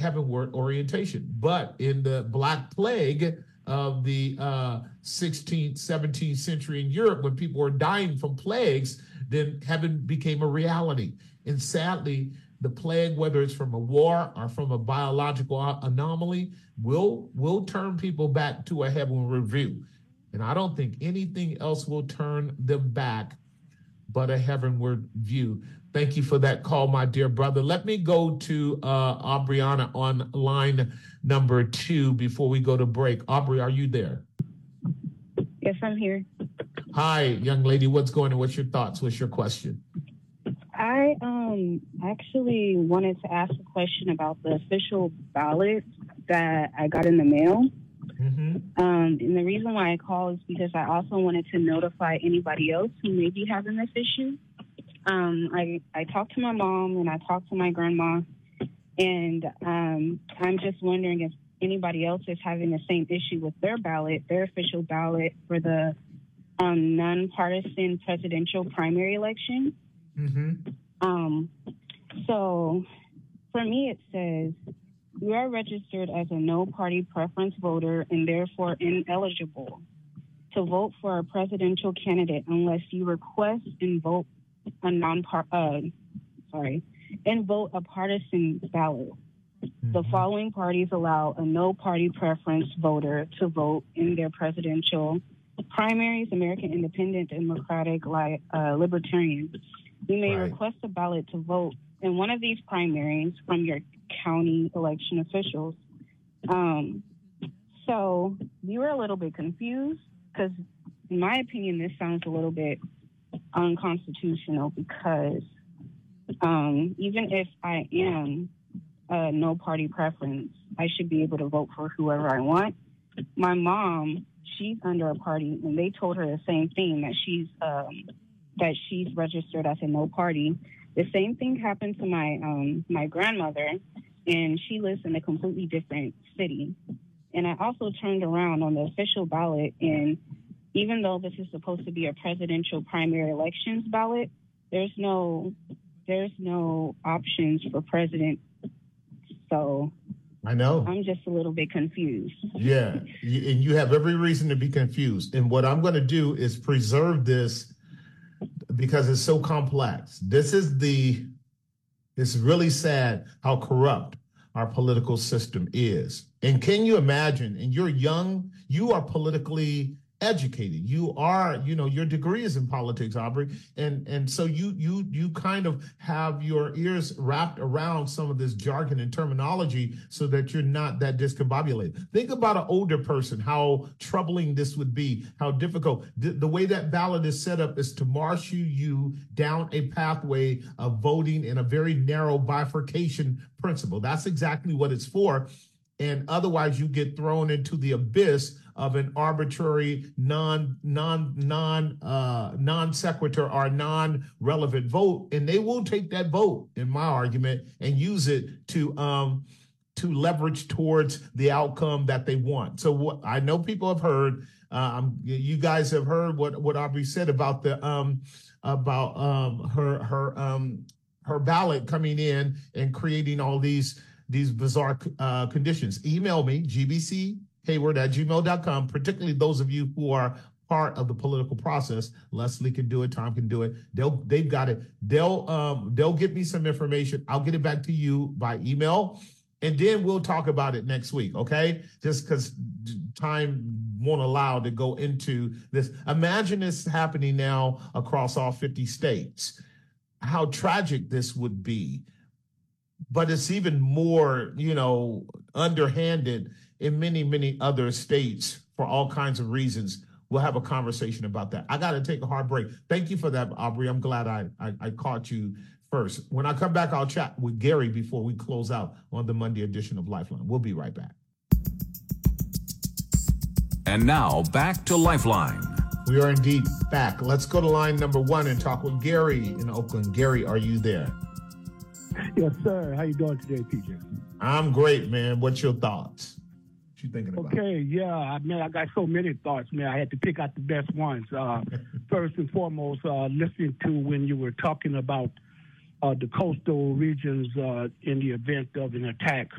heavenward orientation. But in the Black Plague of the 16th, 17th century in Europe, when people were dying from plagues, then heaven became a reality. And sadly, the plague, whether it's from a war or from a biological anomaly, will turn people back to a heavenward review. And I don't think anything else will turn them back but a heavenward view. Thank you for that call, my dear brother. Let me go to Aubriana on line number 2 before we go to break. Aubrey, are you there? Yes, I'm here. Hi, young lady. What's going on? What's your thoughts? What's your question? I actually wanted to ask a question about the official ballot that I got in the mail. Mm-hmm. And the reason why I call is because I also wanted to notify anybody else who may be having this issue. I talked to my mom and I talked to my grandma, and I'm just wondering if anybody else is having the same issue with their ballot, their official ballot for the nonpartisan presidential primary election. Mm-hmm. So for me, it says, "You are registered as a no-party preference voter and therefore ineligible to vote for a presidential candidate unless you request and vote a partisan ballot. Mm-hmm. The following parties allow a no-party preference voter to vote in their presidential primaries: American Independent, Democratic, Libertarian. You may request a ballot to vote in one of these primaries from your county election officials." So you were a little bit confused because, in my opinion, this sounds a little bit unconstitutional because even if I am a no party preference, I should be able to vote for whoever I want. My mom, she's under a party, and they told her the same thing, that she's registered as a no party. The same thing happened to my my grandmother, and she lives in a completely different city. And I also turned around on the official ballot, and even though this is supposed to be a presidential primary elections ballot, there's no options for president. So I know. I'm just a little bit confused. Yeah, and you have every reason to be confused. And what I'm going to do is preserve this, because it's so complex. It's really sad how corrupt our political system is. And can you imagine, and you're young, you are politically educated. You are, you know, your degree is in politics, Aubrey. And so you kind of have your ears wrapped around some of this jargon and terminology so that you're not that discombobulated. Think about an older person, how troubling this would be, how difficult. The way that ballot is set up is to marshal you down a pathway of voting in a very narrow bifurcation principle. That's exactly what it's for. And otherwise, you get thrown into the abyss of an arbitrary, non-sequitur or non-relevant vote, and they will take that vote, in my argument, and use it to leverage towards the outcome that they want. So what I know people have heard, you guys have heard what Aubrey said about the her ballot coming in and creating all these bizarre conditions. Email me, gbchayward@gmail.com, particularly those of you who are part of the political process. Leslie can do it. Tom can do it. They've got it. They'll get me some information. I'll get it back to you by email, and then we'll talk about it next week, okay? Just because time won't allow to go into this. Imagine this happening now across all 50 states. How tragic this would be. But it's even more, you know, underhanded in many, many other states for all kinds of reasons. We'll have a conversation about that. I got to take a hard break. Thank you for that, Aubrey. I'm glad I caught you first. When I come back, I'll chat with Gary before we close out on the Monday edition of Lifeline. We'll be right back. And now back to Lifeline. We are indeed back. Let's go to line number one and talk with Gary in Oakland. Gary, are you there? Yes, sir. How you doing today, PJ? I'm great, man. What's your thoughts? What you thinking about? Okay, yeah. I mean, I got so many thoughts, man. I had to pick out the best ones. First and foremost, listening to when you were talking about the coastal regions in the event of an attack,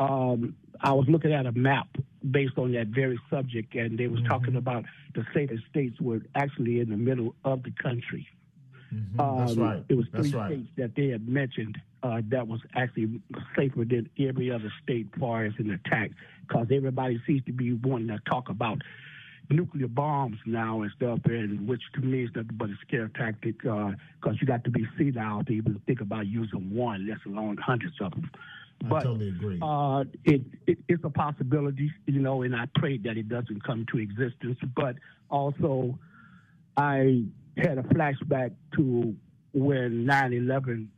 I was looking at a map based on that very subject, and they was talking about the safest states were actually in the middle of the country. Mm-hmm. That's right. It was three states that they had mentioned that was actually safer than every other state as far as an attack, because everybody seems to be wanting to talk about nuclear bombs now and stuff, and which to me is nothing but a scare tactic, because you got to be senile to even think about using one, let alone hundreds of them. But I totally agree. It's a possibility, you know, and I pray that it doesn't come to existence. But also, I had a flashback to when 9/11,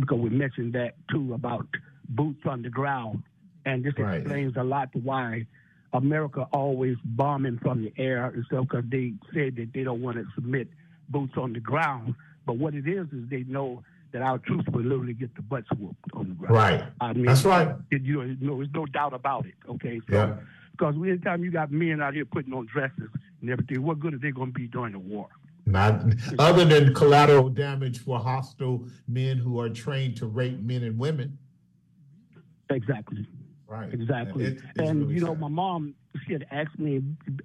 because we mentioned that too, about boots on the ground, and this explains a lot to why America always bombing from the air and stuff, because they said that they don't want to submit boots on the ground. But what it is they know that our troops will literally get the butts whooped on the ground. Right. I mean, that's right. You know, there's no doubt about it. Okay. So, yeah. Because anytime you got men out here putting on dresses and everything, what good are they going to be during the war? Not other than collateral damage for hostile men who are trained to rape men and women. Exactly. Right. Exactly. And really, you know, sad. My mom, she had asked me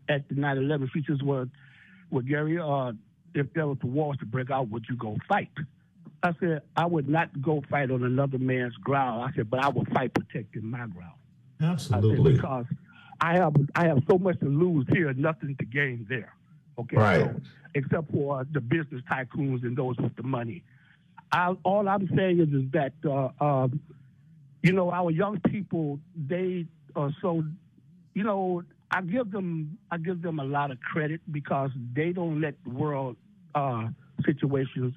at the 9/11 features, well, Gary, if there was a war to break out, would you go fight? I said, I would not go fight on another man's ground. I said, but I would fight protecting my ground. Absolutely. I said, because I have so much to lose here, nothing to gain there. Okay, right. So, except for the business tycoons and those with the money. All I'm saying is that you know, our young people, they are so, you know, I give them a lot of credit because they don't let world situations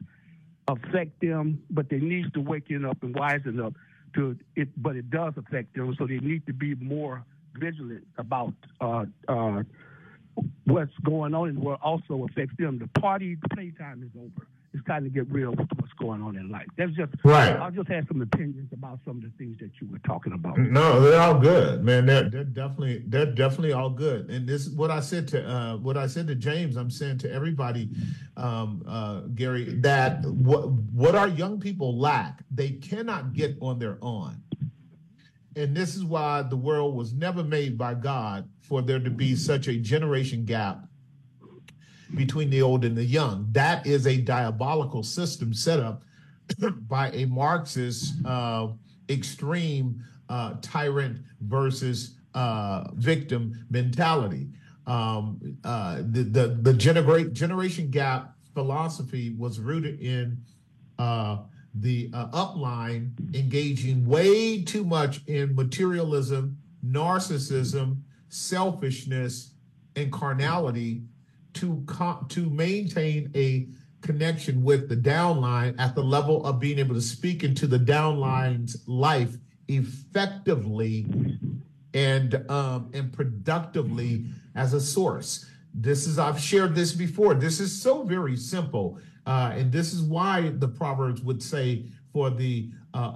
affect them, but they need to waken up and wisen up to it. But it does affect them, so they need to be more vigilant about what's going on and what also affects them. The party playtime is over. It's time to get real with what's going on in life. That's just right. I just had some opinions about some of the things that you were talking about. No, they're all good, man. They're definitely all good. And this is what I said to James. I'm saying to everybody, Gary, that what our young people lack, they cannot get on their own. And this is why the world was never made by God, for there to be such a generation gap between the old and the young. That is a diabolical system set up by a Marxist extreme tyrant versus victim mentality. the generation gap philosophy was rooted in the upline engaging way too much in materialism, narcissism, selfishness, and carnality to maintain a connection with the downline at the level of being able to speak into the downline's life effectively and productively as a source. This is, I've shared this before. This is so very simple. And this is why the Proverbs would say for the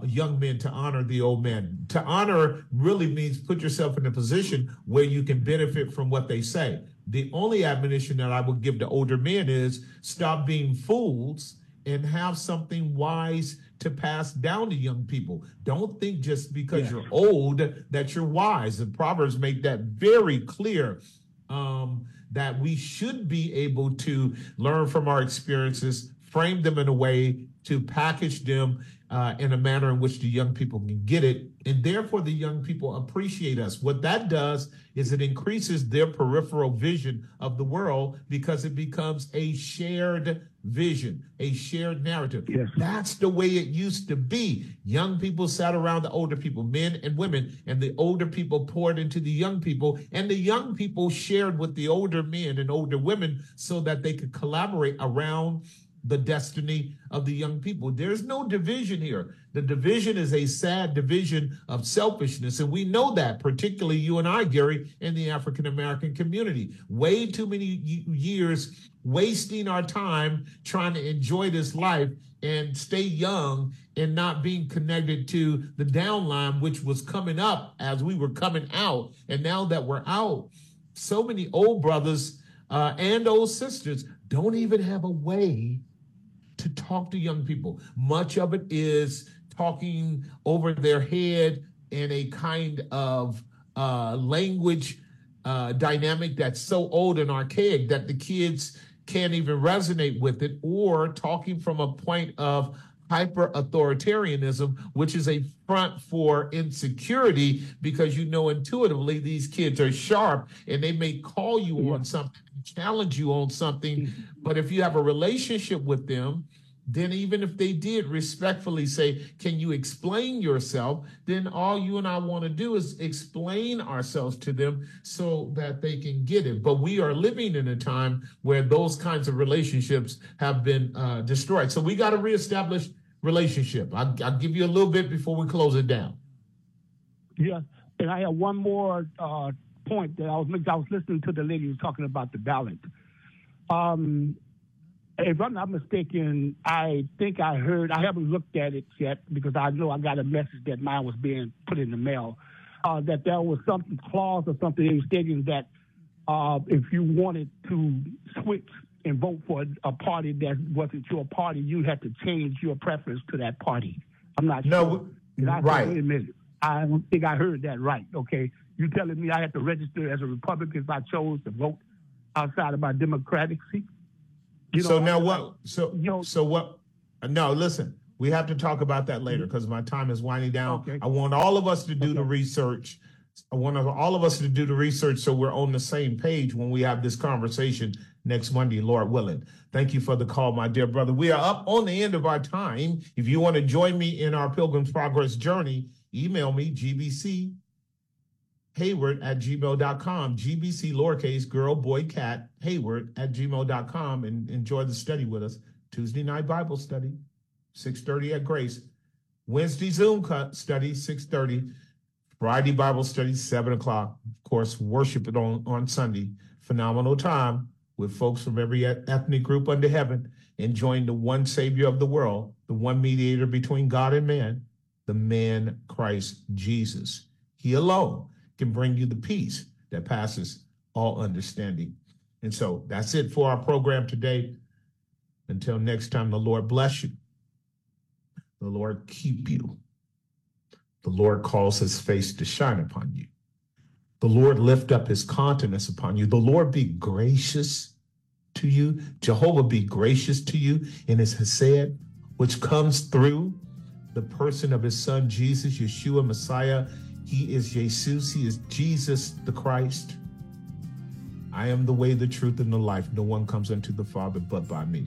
young men to honor the old men. To honor really means put yourself in a position where you can benefit from what they say. The only admonition that I would give to older men is stop being fools and have something wise to pass down to young people. Don't think just because you're old that you're wise. The Proverbs make that very clear. That we should be able to learn from our experiences, frame them in a way to package them in a manner in which the young people can get it. And therefore, the young people appreciate us. What that does is it increases their peripheral vision of the world because it becomes a shared vision, a shared narrative. Yes. That's the way it used to be. Young people sat around the older people, men and women, and the older people poured into the young people, and the young people shared with the older men and older women so that they could collaborate around the destiny of the young people. There's no division here. The division is a sad division of selfishness. And we know that, particularly you and I, Gary, in the African-American community. Way too many years wasting our time trying to enjoy this life and stay young and not being connected to the downline, which was coming up as we were coming out. And now that we're out, so many old brothers and old sisters don't even have a way to talk to young people. Much of it is talking over their head in a kind of language dynamic that's so old and archaic that the kids can't even resonate with it, or talking from a point of hyper-authoritarianism, which is a front for insecurity, because you know intuitively these kids are sharp and they may call you on something, challenge you on something. But if you have a relationship with them, then even if they did respectfully say, can you explain yourself? Then all you and I want to do is explain ourselves to them so that they can get it. But we are living in a time where those kinds of relationships have been destroyed. So we got to reestablish relationship. I'll give you a little bit before we close it down. Yeah. And I have one more point that I was listening to the lady who was talking about the ballot. If I'm not mistaken, I think I heard, I haven't looked at it yet because I know I got a message that mine was being put in the mail, that there was something clause or something in stating that if you wanted to switch and vote for a party that wasn't your party, you had to change your preference to that party. I'm not sure. No, right. Wait a minute. I don't think I heard that right. Okay. You're telling me I had to register as a Republican if I chose to vote outside of my democratic seat? You know, so now what? No, listen, we have to talk about that later because my time is winding down. Okay. I want all of us to do the research. I want all of us to do the research so we're on the same page when we have this conversation next Monday, Lord willing. Thank you for the call, my dear brother. We are up on the end of our time. If you want to join me in our Pilgrim's Progress journey, email me, gbchayward@gmail.com, GBC lowercase girl, boy, cat, hayward@gmail.com, and enjoy the study with us. Tuesday night Bible study, 6:30 at Grace. Wednesday Zoom study, 6:30. Friday Bible study, 7 o'clock. Of course, worship it on Sunday. Phenomenal time with folks from every ethnic group under heaven, enjoying the one Savior of the world, the one mediator between God and man, the man Christ Jesus. He alone can bring you the peace that passes all understanding. And so that's it for our program today. Until next time, the Lord bless you. The Lord keep you. The Lord cause his face to shine upon you. The Lord lift up his countenance upon you. The Lord be gracious to you. Jehovah be gracious to you in his chesed, which comes through the person of his son, Jesus, Yeshua, Messiah. He is Jesus the Christ. I am the way, the truth, and the life. No one comes unto the Father but by me.